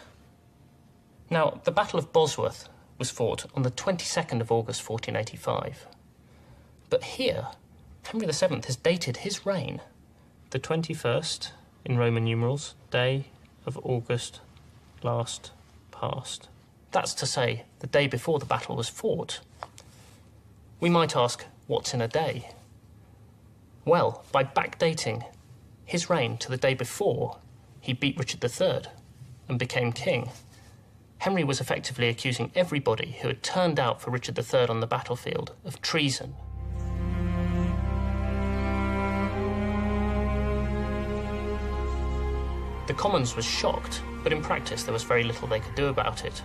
Now, the Battle of Bosworth was fought on the twenty-second of August, fourteen eighty-five. But here, Henry the seventh has dated his reign. The twenty-first, in Roman numerals, day of August last past. That's to say, the day before the battle was fought. We might ask, what's in a day? Well, by backdating his reign to the day before he beat Richard the third and became king, Henry was effectively accusing everybody who had turned out for Richard the third on the battlefield of treason. The Commons was shocked, but in practice there was very little they could do about it.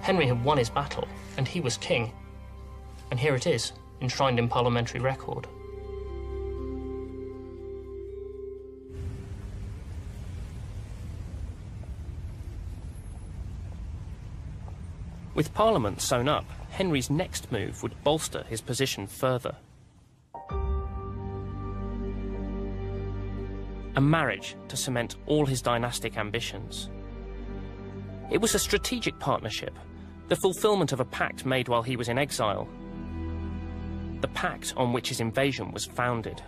Henry had won his battle, and he was king. And here it is, enshrined in parliamentary record. With Parliament sewn up, Henry's next move would bolster his position further. A marriage to cement all his dynastic ambitions. It was a strategic partnership, the fulfilment of a pact made while he was in exile, the pact on which his invasion was founded.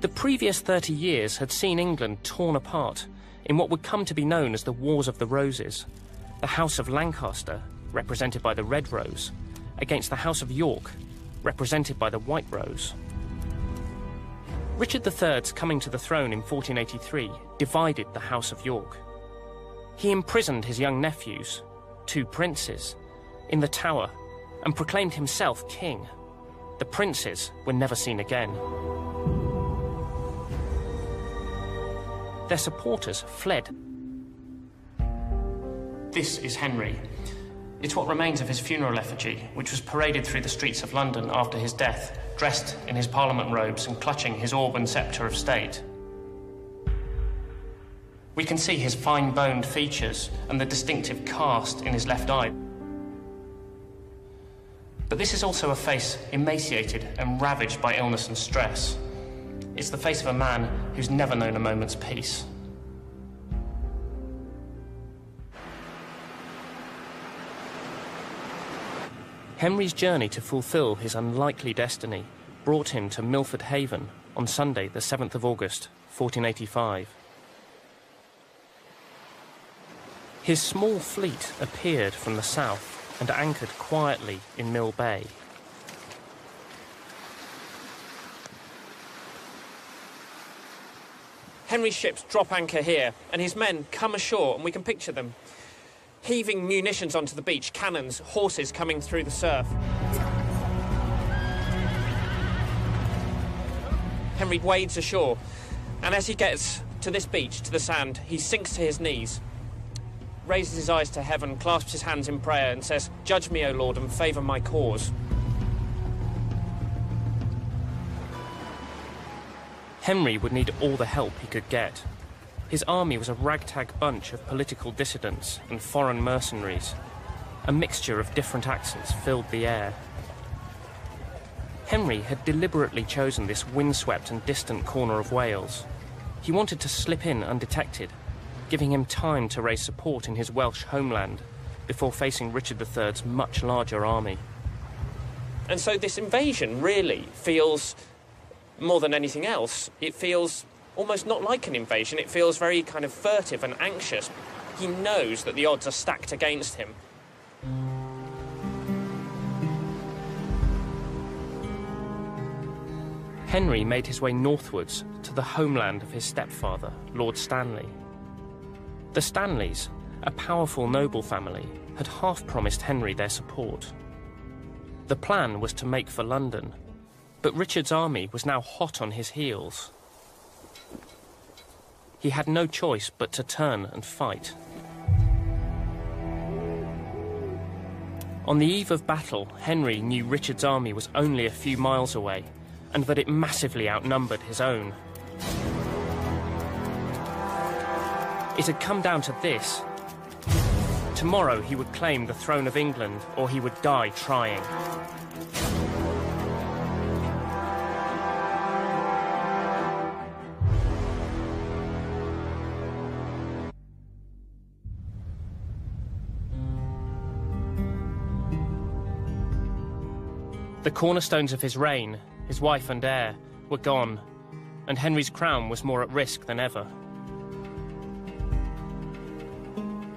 The previous thirty years had seen England torn apart in what would come to be known as the Wars of the Roses, the House of Lancaster, represented by the Red Rose, against the House of York, represented by the White Rose. Richard the third's coming to the throne in fourteen eighty-three divided the House of York. He imprisoned his young nephews, two princes, in the Tower and proclaimed himself king. The princes were never seen again. Their supporters fled. This is Henry. It's what remains of his funeral effigy, which was paraded through the streets of London after his death, dressed in his Parliament robes and clutching his orb and sceptre of state. We can see his fine-boned features and the distinctive cast in his left eye. But this is also a face emaciated and ravaged by illness and stress. It's the face of a man who's never known a moment's peace. Henry's journey to fulfil his unlikely destiny brought him to Milford Haven on Sunday, the seventh of August, fourteen eighty-five. His small fleet appeared from the south and anchored quietly in Mill Bay. Henry's ships drop anchor here, and his men come ashore, and we can picture them. Heaving munitions onto the beach, cannons, horses coming through the surf. Henry wades ashore, and as he gets to this beach, to the sand, he sinks to his knees, raises his eyes to heaven, clasps his hands in prayer and says, "Judge me, O Lord, and favour my cause." Henry would need all the help he could get. His army was a ragtag bunch of political dissidents and foreign mercenaries. A mixture of different accents filled the air. Henry had deliberately chosen this windswept and distant corner of Wales. He wanted to slip in undetected, giving him time to raise support in his Welsh homeland before facing Richard the third's much larger army. And so this invasion really feels, more than anything else, it feels almost not like an invasion. It feels very kind of furtive and anxious. He knows that the odds are stacked against him. Henry made his way northwards to the homeland of his stepfather, Lord Stanley. The Stanleys, a powerful noble family, had half-promised Henry their support. The plan was to make for London, but Richard's army was now hot on his heels. He had no choice but to turn and fight. On the eve of battle, Henry knew Richard's army was only a few miles away, and that it massively outnumbered his own. It had come down to this. Tomorrow he would claim the throne of England, or he would die trying. The cornerstones of his reign, his wife and heir, were gone, and Henry's crown was more at risk than ever.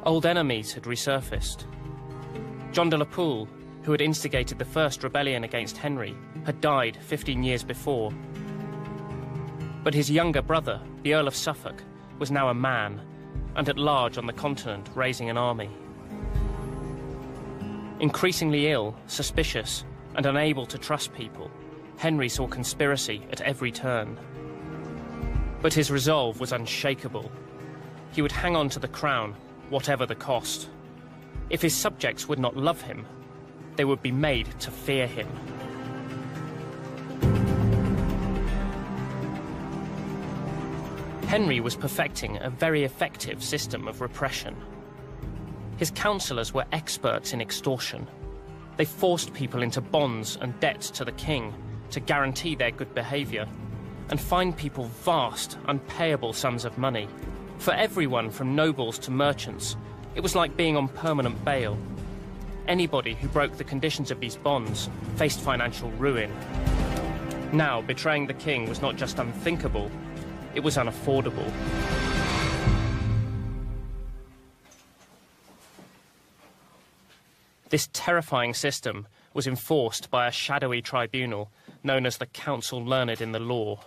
Old enemies had resurfaced. John de la Pole, who had instigated the first rebellion against Henry, had died fifteen years before. But his younger brother, the Earl of Suffolk, was now a man, and at large on the continent, raising an army. Increasingly ill, suspicious, and unable to trust people, Henry saw conspiracy at every turn. But his resolve was unshakable. He would hang on to the crown, whatever the cost. If his subjects would not love him, they would be made to fear him. Henry was perfecting a very effective system of repression. His councillors were experts in extortion. They forced people into bonds and debts to the king to guarantee their good behaviour, and fined people vast, unpayable sums of money. For everyone from nobles to merchants, it was like being on permanent bail. Anybody who broke the conditions of these bonds faced financial ruin. Now, betraying the king was not just unthinkable, it was unaffordable. This terrifying system was enforced by a shadowy tribunal known as the Council Learned in the Law.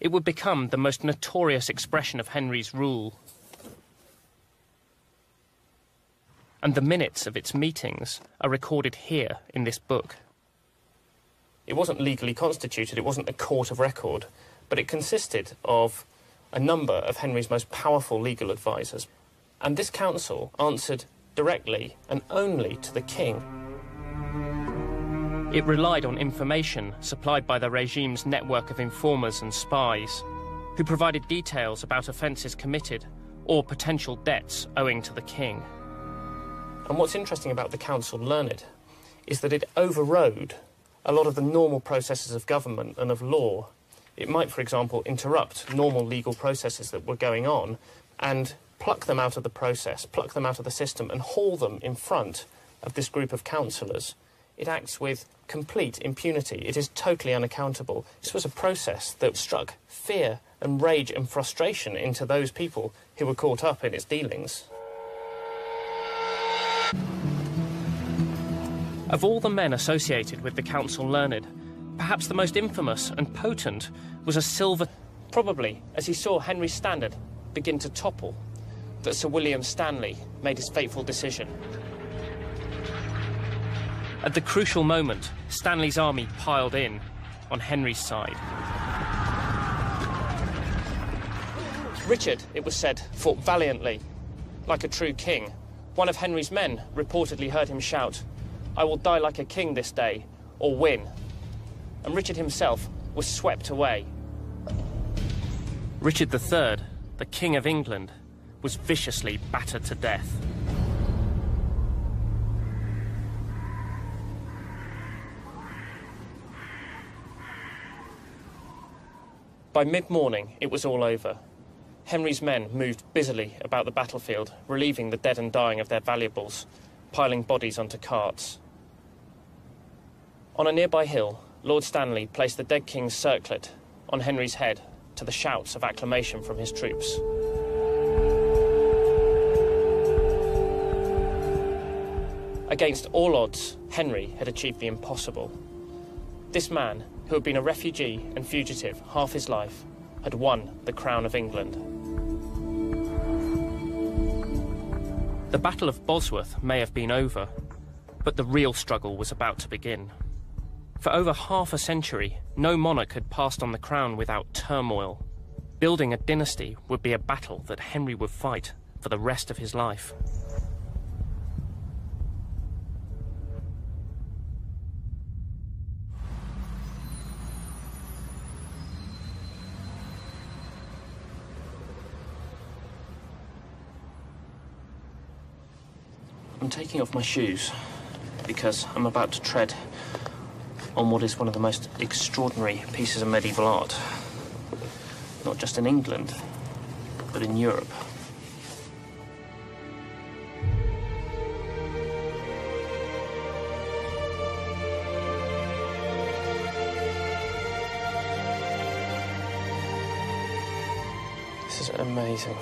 It would become the most notorious expression of Henry's rule. And the minutes of its meetings are recorded here in this book. It wasn't legally constituted, it wasn't a court of record, but it consisted of a number of Henry's most powerful legal advisers. And this council answered directly and only to the king. It relied on information supplied by the regime's network of informers and spies, who provided details about offences committed or potential debts owing to the king. And what's interesting about the Council Learned is that it overrode a lot of the normal processes of government and of law. It might, for example, interrupt normal legal processes that were going on and pluck them out of the process, pluck them out of the system, and haul them in front of this group of councillors. It acts with complete impunity. It is totally unaccountable. This was a process that struck fear and rage and frustration into those people who were caught up in its dealings. Of all the men associated with the Council Learned, perhaps the most infamous and potent was a silver... Probably as he saw Henry's standard begin to topple, that Sir William Stanley made his fateful decision. At the crucial moment, Stanley's army piled in on Henry's side. Richard, it was said, fought valiantly, like a true king. One of Henry's men reportedly heard him shout, "I will die like a king this day, or win." And Richard himself was swept away. Richard the third, the King of England, was viciously battered to death. By mid-morning, it was all over. Henry's men moved busily about the battlefield, relieving the dead and dying of their valuables, piling bodies onto carts. On a nearby hill, Lord Stanley placed the dead king's circlet on Henry's head to the shouts of acclamation from his troops. Against all odds, Henry had achieved the impossible. This man, who had been a refugee and fugitive half his life, had won the crown of England. The Battle of Bosworth may have been over, but the real struggle was about to begin. For over half a century, no monarch had passed on the crown without turmoil. Building a dynasty would be a battle that Henry would fight for the rest of his life. I'm taking off my shoes because I'm about to tread on what is one of the most extraordinary pieces of medieval art, not just in England, but in Europe. This is amazing.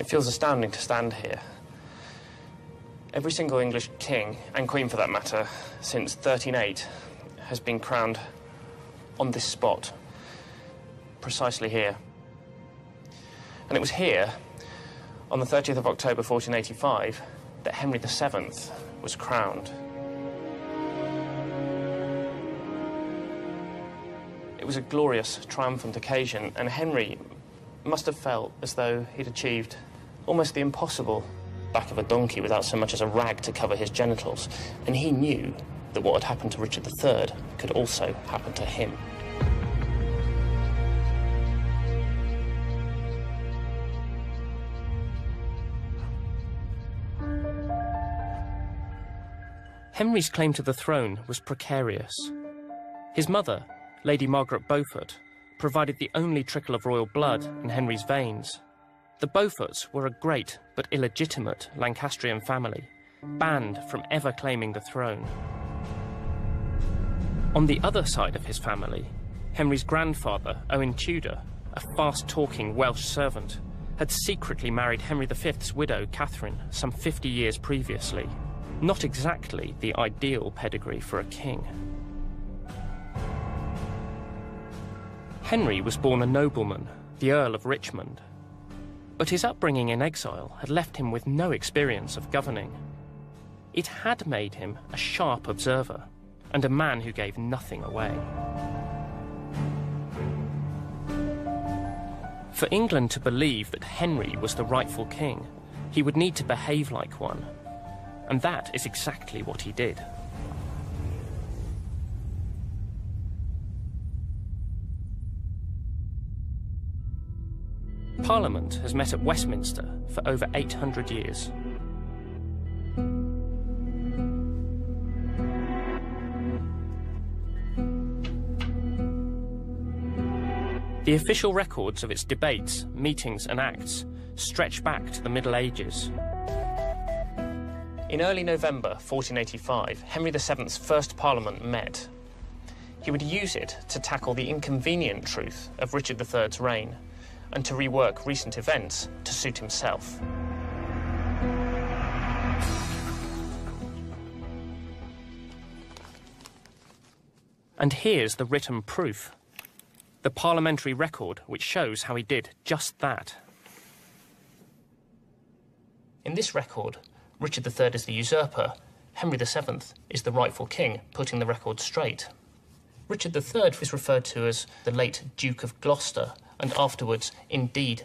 It feels astounding to stand here. Every single English king, and queen for that matter, since thirteen oh eight has been crowned on this spot, precisely here. And it was here, on the thirtieth of October fourteen eighty-five, that Henry the seventh was crowned. It was a glorious, triumphant occasion, and Henry must have felt as though he'd achieved almost the impossible. Back of a donkey without so much as a rag to cover his genitals, and he knew that what had happened to Richard the third could also happen to him. Henry's claim to the throne was precarious. His mother, Lady Margaret Beaufort, provided the only trickle of royal blood in Henry's veins. The Beauforts were a great but illegitimate Lancastrian family, banned from ever claiming the throne. On the other side of his family, Henry's grandfather, Owen Tudor, a fast-talking Welsh servant, had secretly married Henry the fifth's widow, Catherine, some fifty years previously. Not exactly the ideal pedigree for a king. Henry was born a nobleman, the Earl of Richmond. But his upbringing in exile had left him with no experience of governing. It had made him a sharp observer and a man who gave nothing away. For England to believe that Henry was the rightful king, he would need to behave like one, and that is exactly what he did. Parliament has met at Westminster for over eight hundred years. The official records of its debates, meetings and acts stretch back to the Middle Ages. In early November fourteen eighty-five, Henry the seventh's first Parliament met. He would use it to tackle the inconvenient truth of Richard the third's reign, and to rework recent events to suit himself. And here's the written proof, the parliamentary record which shows how he did just that. In this record, Richard the third is the usurper, Henry the seventh is the rightful king, putting the record straight. Richard the third was referred to as the late Duke of Gloucester, and afterwards, indeed,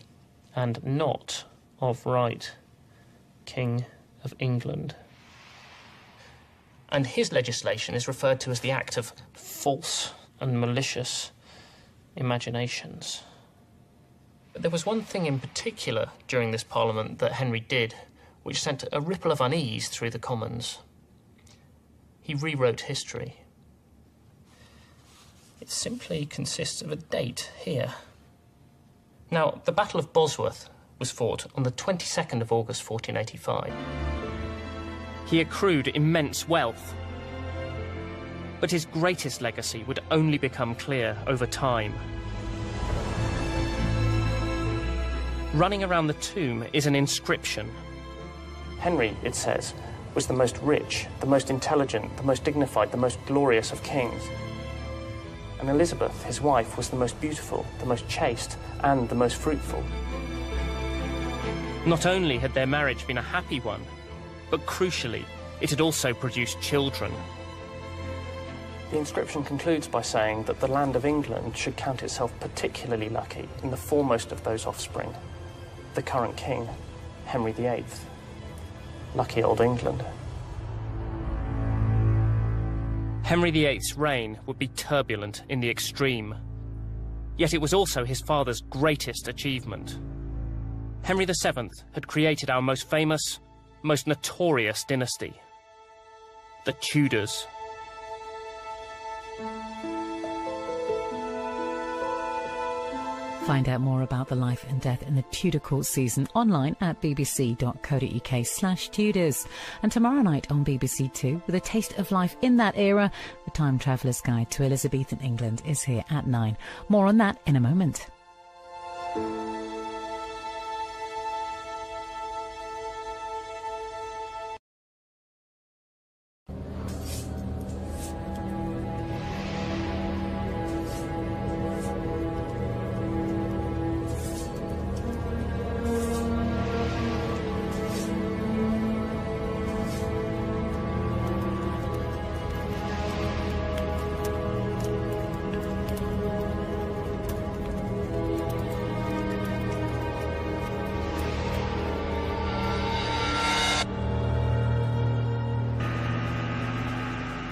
and not of right, King of England. And his legislation is referred to as the act of false and malicious imaginations. But there was one thing in particular during this Parliament that Henry did, which sent a ripple of unease through the Commons. He rewrote history. It simply consists of a date here. Now, the Battle of Bosworth was fought on the twenty-second of August fourteen eighty-five. He accrued immense wealth, but his greatest legacy would only become clear over time. Running around the tomb is an inscription. Henry, it says, was the most rich, the most intelligent, the most dignified, the most glorious of kings. And Elizabeth, his wife, was the most beautiful, the most chaste, and the most fruitful. Not only had their marriage been a happy one, but crucially, it had also produced children. The inscription concludes by saying that the land of England should count itself particularly lucky in the foremost of those offspring, the current king, Henry the Eighth. Lucky old England. Henry the Eighth's reign would be turbulent in the extreme, yet it was also his father's greatest achievement. Henry the Seventh had created our most famous, most notorious dynasty, the Tudors. Find out more about the life and death in the Tudor court season online at b b c dot co dot u k slash Tudors. And tomorrow night on B B C Two, with a taste of life in that era, the Time Traveller's Guide to Elizabethan England is here at nine. More on that in a moment.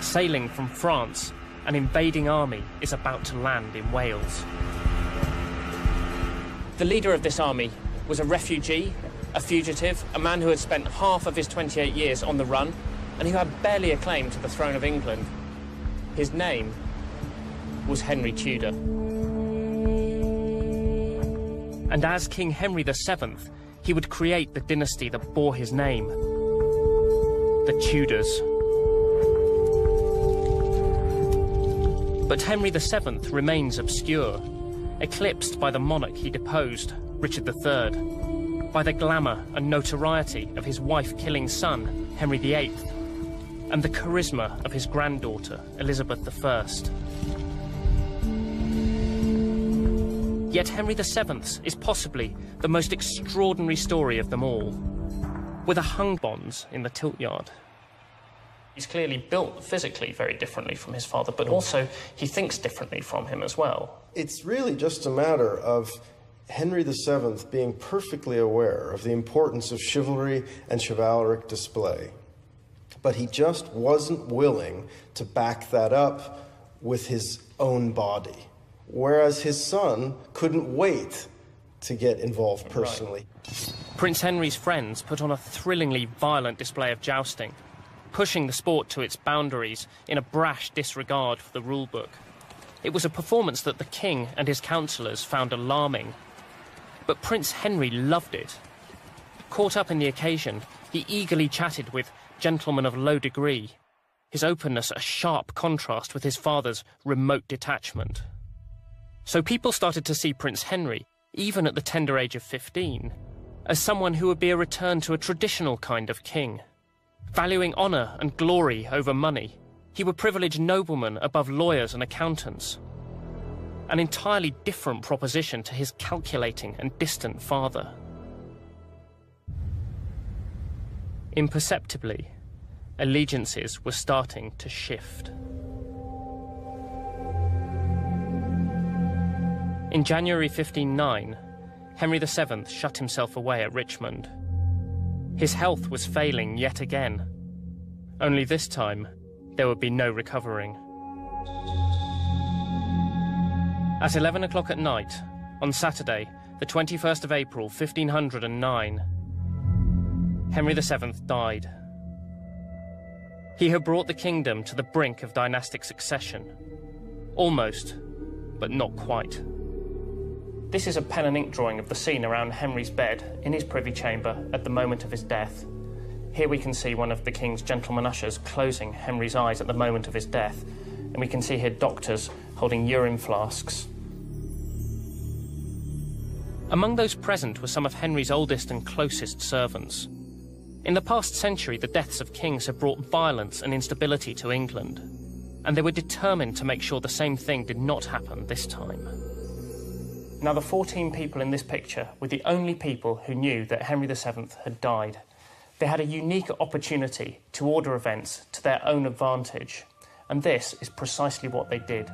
Sailing from France, an invading army is about to land in Wales. The leader of this army was a refugee, a fugitive, a man who had spent half of his twenty-eight years on the run, and who had barely a claim to the throne of England. His name was Henry Tudor. And as King Henry the Seventh, he would create the dynasty that bore his name, the Tudors. But Henry the Seventh remains obscure, eclipsed by the monarch he deposed, Richard the Third, by the glamour and notoriety of his wife-killing son, Henry the Eighth, and the charisma of his granddaughter, Elizabeth the First. Yet Henry the Seventh's is possibly the most extraordinary story of them all, with a hung bonds in the tilt-yard. He's clearly built physically very differently from his father, but also he thinks differently from him as well. It's really just a matter of Henry the Seventh being perfectly aware of the importance of chivalry and chivalric display. But he just wasn't willing to back that up with his own body, whereas his son couldn't wait to get involved personally. Right. Prince Henry's friends put on a thrillingly violent display of jousting, pushing the sport to its boundaries in a brash disregard for the rule book. It was a performance that the king and his councillors found alarming. But Prince Henry loved it. Caught up in the occasion, he eagerly chatted with gentlemen of low degree, his openness a sharp contrast with his father's remote detachment. So people started to see Prince Henry, even at the tender age of fifteen, as someone who would be a return to a traditional kind of king. Valuing honour and glory over money, he would privilege noblemen above lawyers and accountants. An entirely different proposition to his calculating and distant father. Imperceptibly, allegiances were starting to shift. In January fifteen oh nine, Henry the Seventh shut himself away at Richmond. His health was failing yet again. Only this time, there would be no recovering. At eleven o'clock at night, on Saturday, the twenty-first of April, fifteen oh nine, Henry the seventh died. He had brought the kingdom to the brink of dynastic succession. Almost, but not quite. This is a pen and ink drawing of the scene around Henry's bed in his privy chamber at the moment of his death. Here we can see one of the king's gentlemen ushers closing Henry's eyes at the moment of his death, and we can see here doctors holding urine flasks. Among those present were some of Henry's oldest and closest servants. In the past century, the deaths of kings had brought violence and instability to England, and they were determined to make sure the same thing did not happen this time. Now, the fourteen people in this picture were the only people who knew that Henry the seventh had died. They had a unique opportunity to order events to their own advantage, and this is precisely what they did.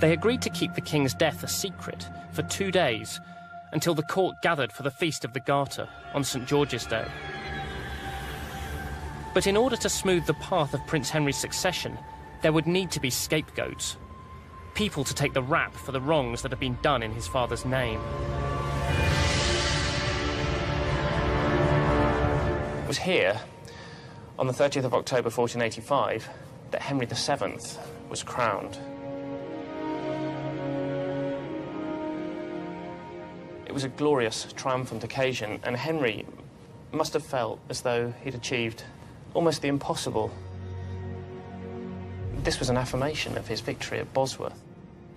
They agreed to keep the king's death a secret for two days, until the court gathered for the Feast of the Garter on Saint George's Day. But in order to smooth the path of Prince Henry's succession, there would need to be scapegoats, people to take the rap for the wrongs that had been done in his father's name. It was here, on the thirtieth of October fourteen eighty-five, that Henry the seventh was crowned. It was a glorious, triumphant occasion, and Henry must have felt as though he'd achieved almost the impossible. This was an affirmation of his victory at Bosworth.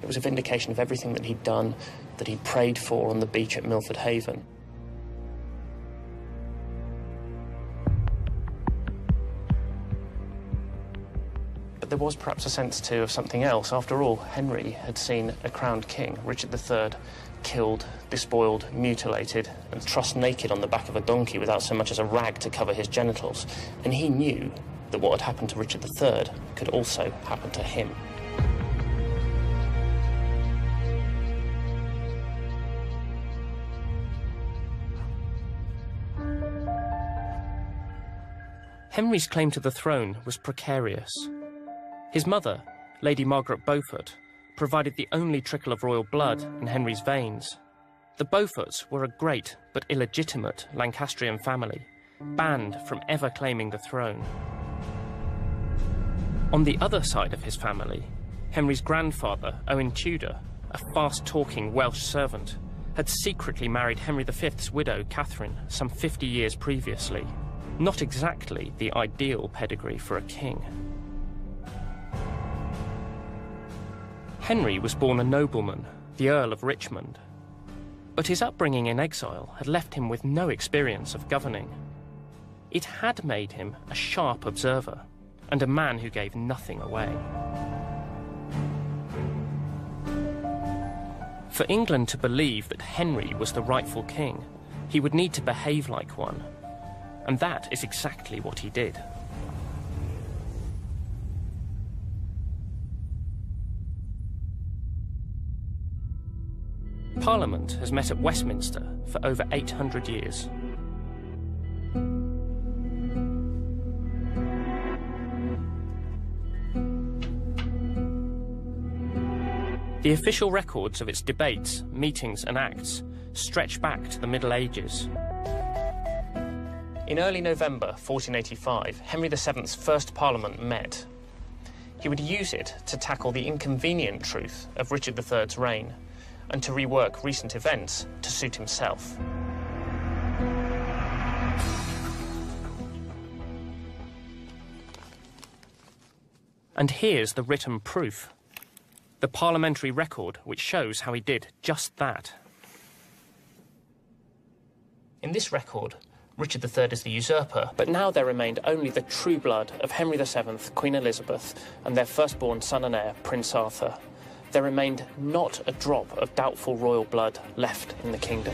It was a vindication of everything that he'd done, that he prayed for on the beach at Milford Haven. But there was perhaps a sense, too, of something else. After all, Henry had seen a crowned king, Richard the third, killed, despoiled, mutilated, and thrust naked on the back of a donkey without so much as a rag to cover his genitals. And he knew that what had happened to Richard the third could also happen to him. Henry's claim to the throne was precarious. His mother, Lady Margaret Beaufort, provided the only trickle of royal blood in Henry's veins. The Beauforts were a great but illegitimate Lancastrian family, banned from ever claiming the throne. On the other side of his family, Henry's grandfather, Owen Tudor, a fast-talking Welsh servant, had secretly married Henry the fifth's widow, Catherine, some fifty years previously. Not exactly the ideal pedigree for a king. Henry was born a nobleman, the Earl of Richmond. But his upbringing in exile had left him with no experience of governing. It had made him a sharp observer and a man who gave nothing away. For England to believe that Henry was the rightful king, he would need to behave like one. And that is exactly what he did. Parliament has met at Westminster for over eight hundred years. The official records of its debates, meetings and acts stretch back to the Middle Ages. In early November fourteen eighty-five, Henry the seventh's first Parliament met. He would use it to tackle the inconvenient truth of Richard the third's reign, and to rework recent events to suit himself. And here's the written proof, the parliamentary record which shows how he did just that. In this record, Richard the third is the usurper, but now there remained only the true blood of Henry the seventh, Queen Elizabeth, and their firstborn son and heir, Prince Arthur. There remained not a drop of doubtful royal blood left in the kingdom.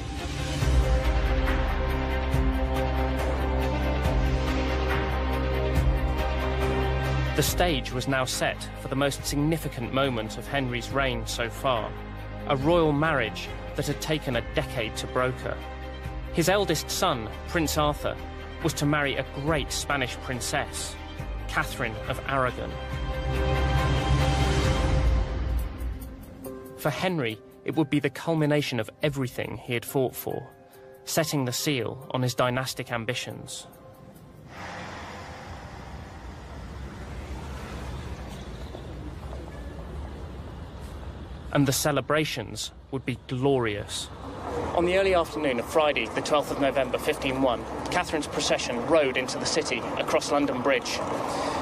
The stage was now set for the most significant moment of Henry's reign so far, a royal marriage that had taken a decade to broker. His eldest son, Prince Arthur, was to marry a great Spanish princess, Catherine of Aragon. For Henry, it would be the culmination of everything he had fought for, setting the seal on his dynastic ambitions. And the celebrations would be glorious. On the early afternoon of Friday, the twelfth of November, fifteen oh one, Catherine's procession rode into the city across London Bridge.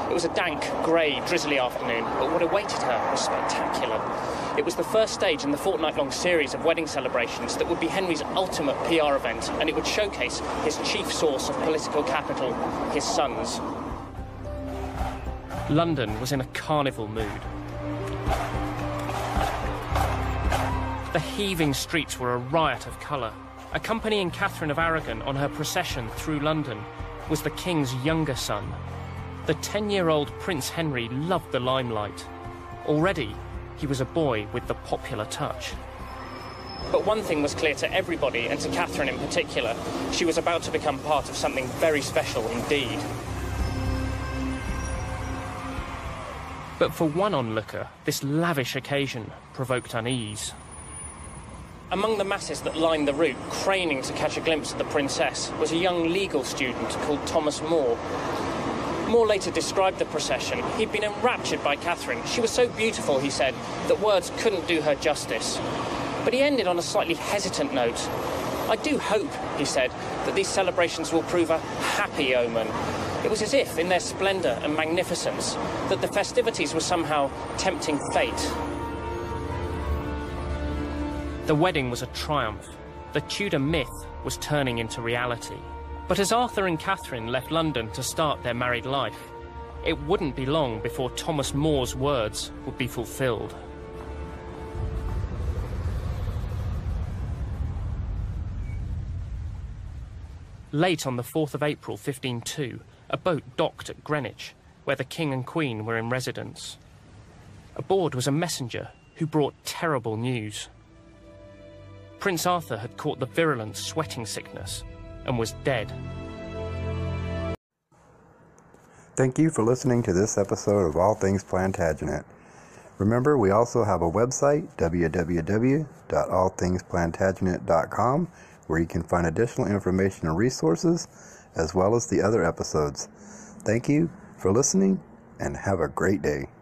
It was a dank, grey, drizzly afternoon, but what awaited her was spectacular. It was the first stage in the fortnight-long series of wedding celebrations that would be Henry's ultimate P R event, and it would showcase his chief source of political capital, his sons. London was in a carnival mood. The heaving streets were a riot of colour. Accompanying Catherine of Aragon on her procession through London was the king's younger son. The ten-year-old Prince Henry loved the limelight. Already, he was a boy with the popular touch. But one thing was clear to everybody, and to Catherine in particular. She was about to become part of something very special indeed. But for one onlooker, this lavish occasion provoked unease. Among the masses that lined the route, craning to catch a glimpse of the princess, was a young legal student called Thomas More. More later described the procession. He'd been enraptured by Catherine. She was so beautiful, he said, that words couldn't do her justice. But he ended on a slightly hesitant note. I do hope, he said, that these celebrations will prove a happy omen. It was as if, in their splendour and magnificence, that the festivities were somehow tempting fate. The wedding was a triumph. The Tudor myth was turning into reality. But as Arthur and Catherine left London to start their married life, it wouldn't be long before Thomas More's words would be fulfilled. Late on the fourth of April, fifteen oh two, a boat docked at Greenwich, where the King and Queen were in residence. Aboard was a messenger who brought terrible news. Prince Arthur had caught the virulent sweating sickness and was dead. Thank you for listening to this episode of All Things Plantagenet. Remember, we also have a website, w w w dot all things plantagenet dot com, where you can find additional information and resources, as well as the other episodes. Thank you for listening, and have a great day.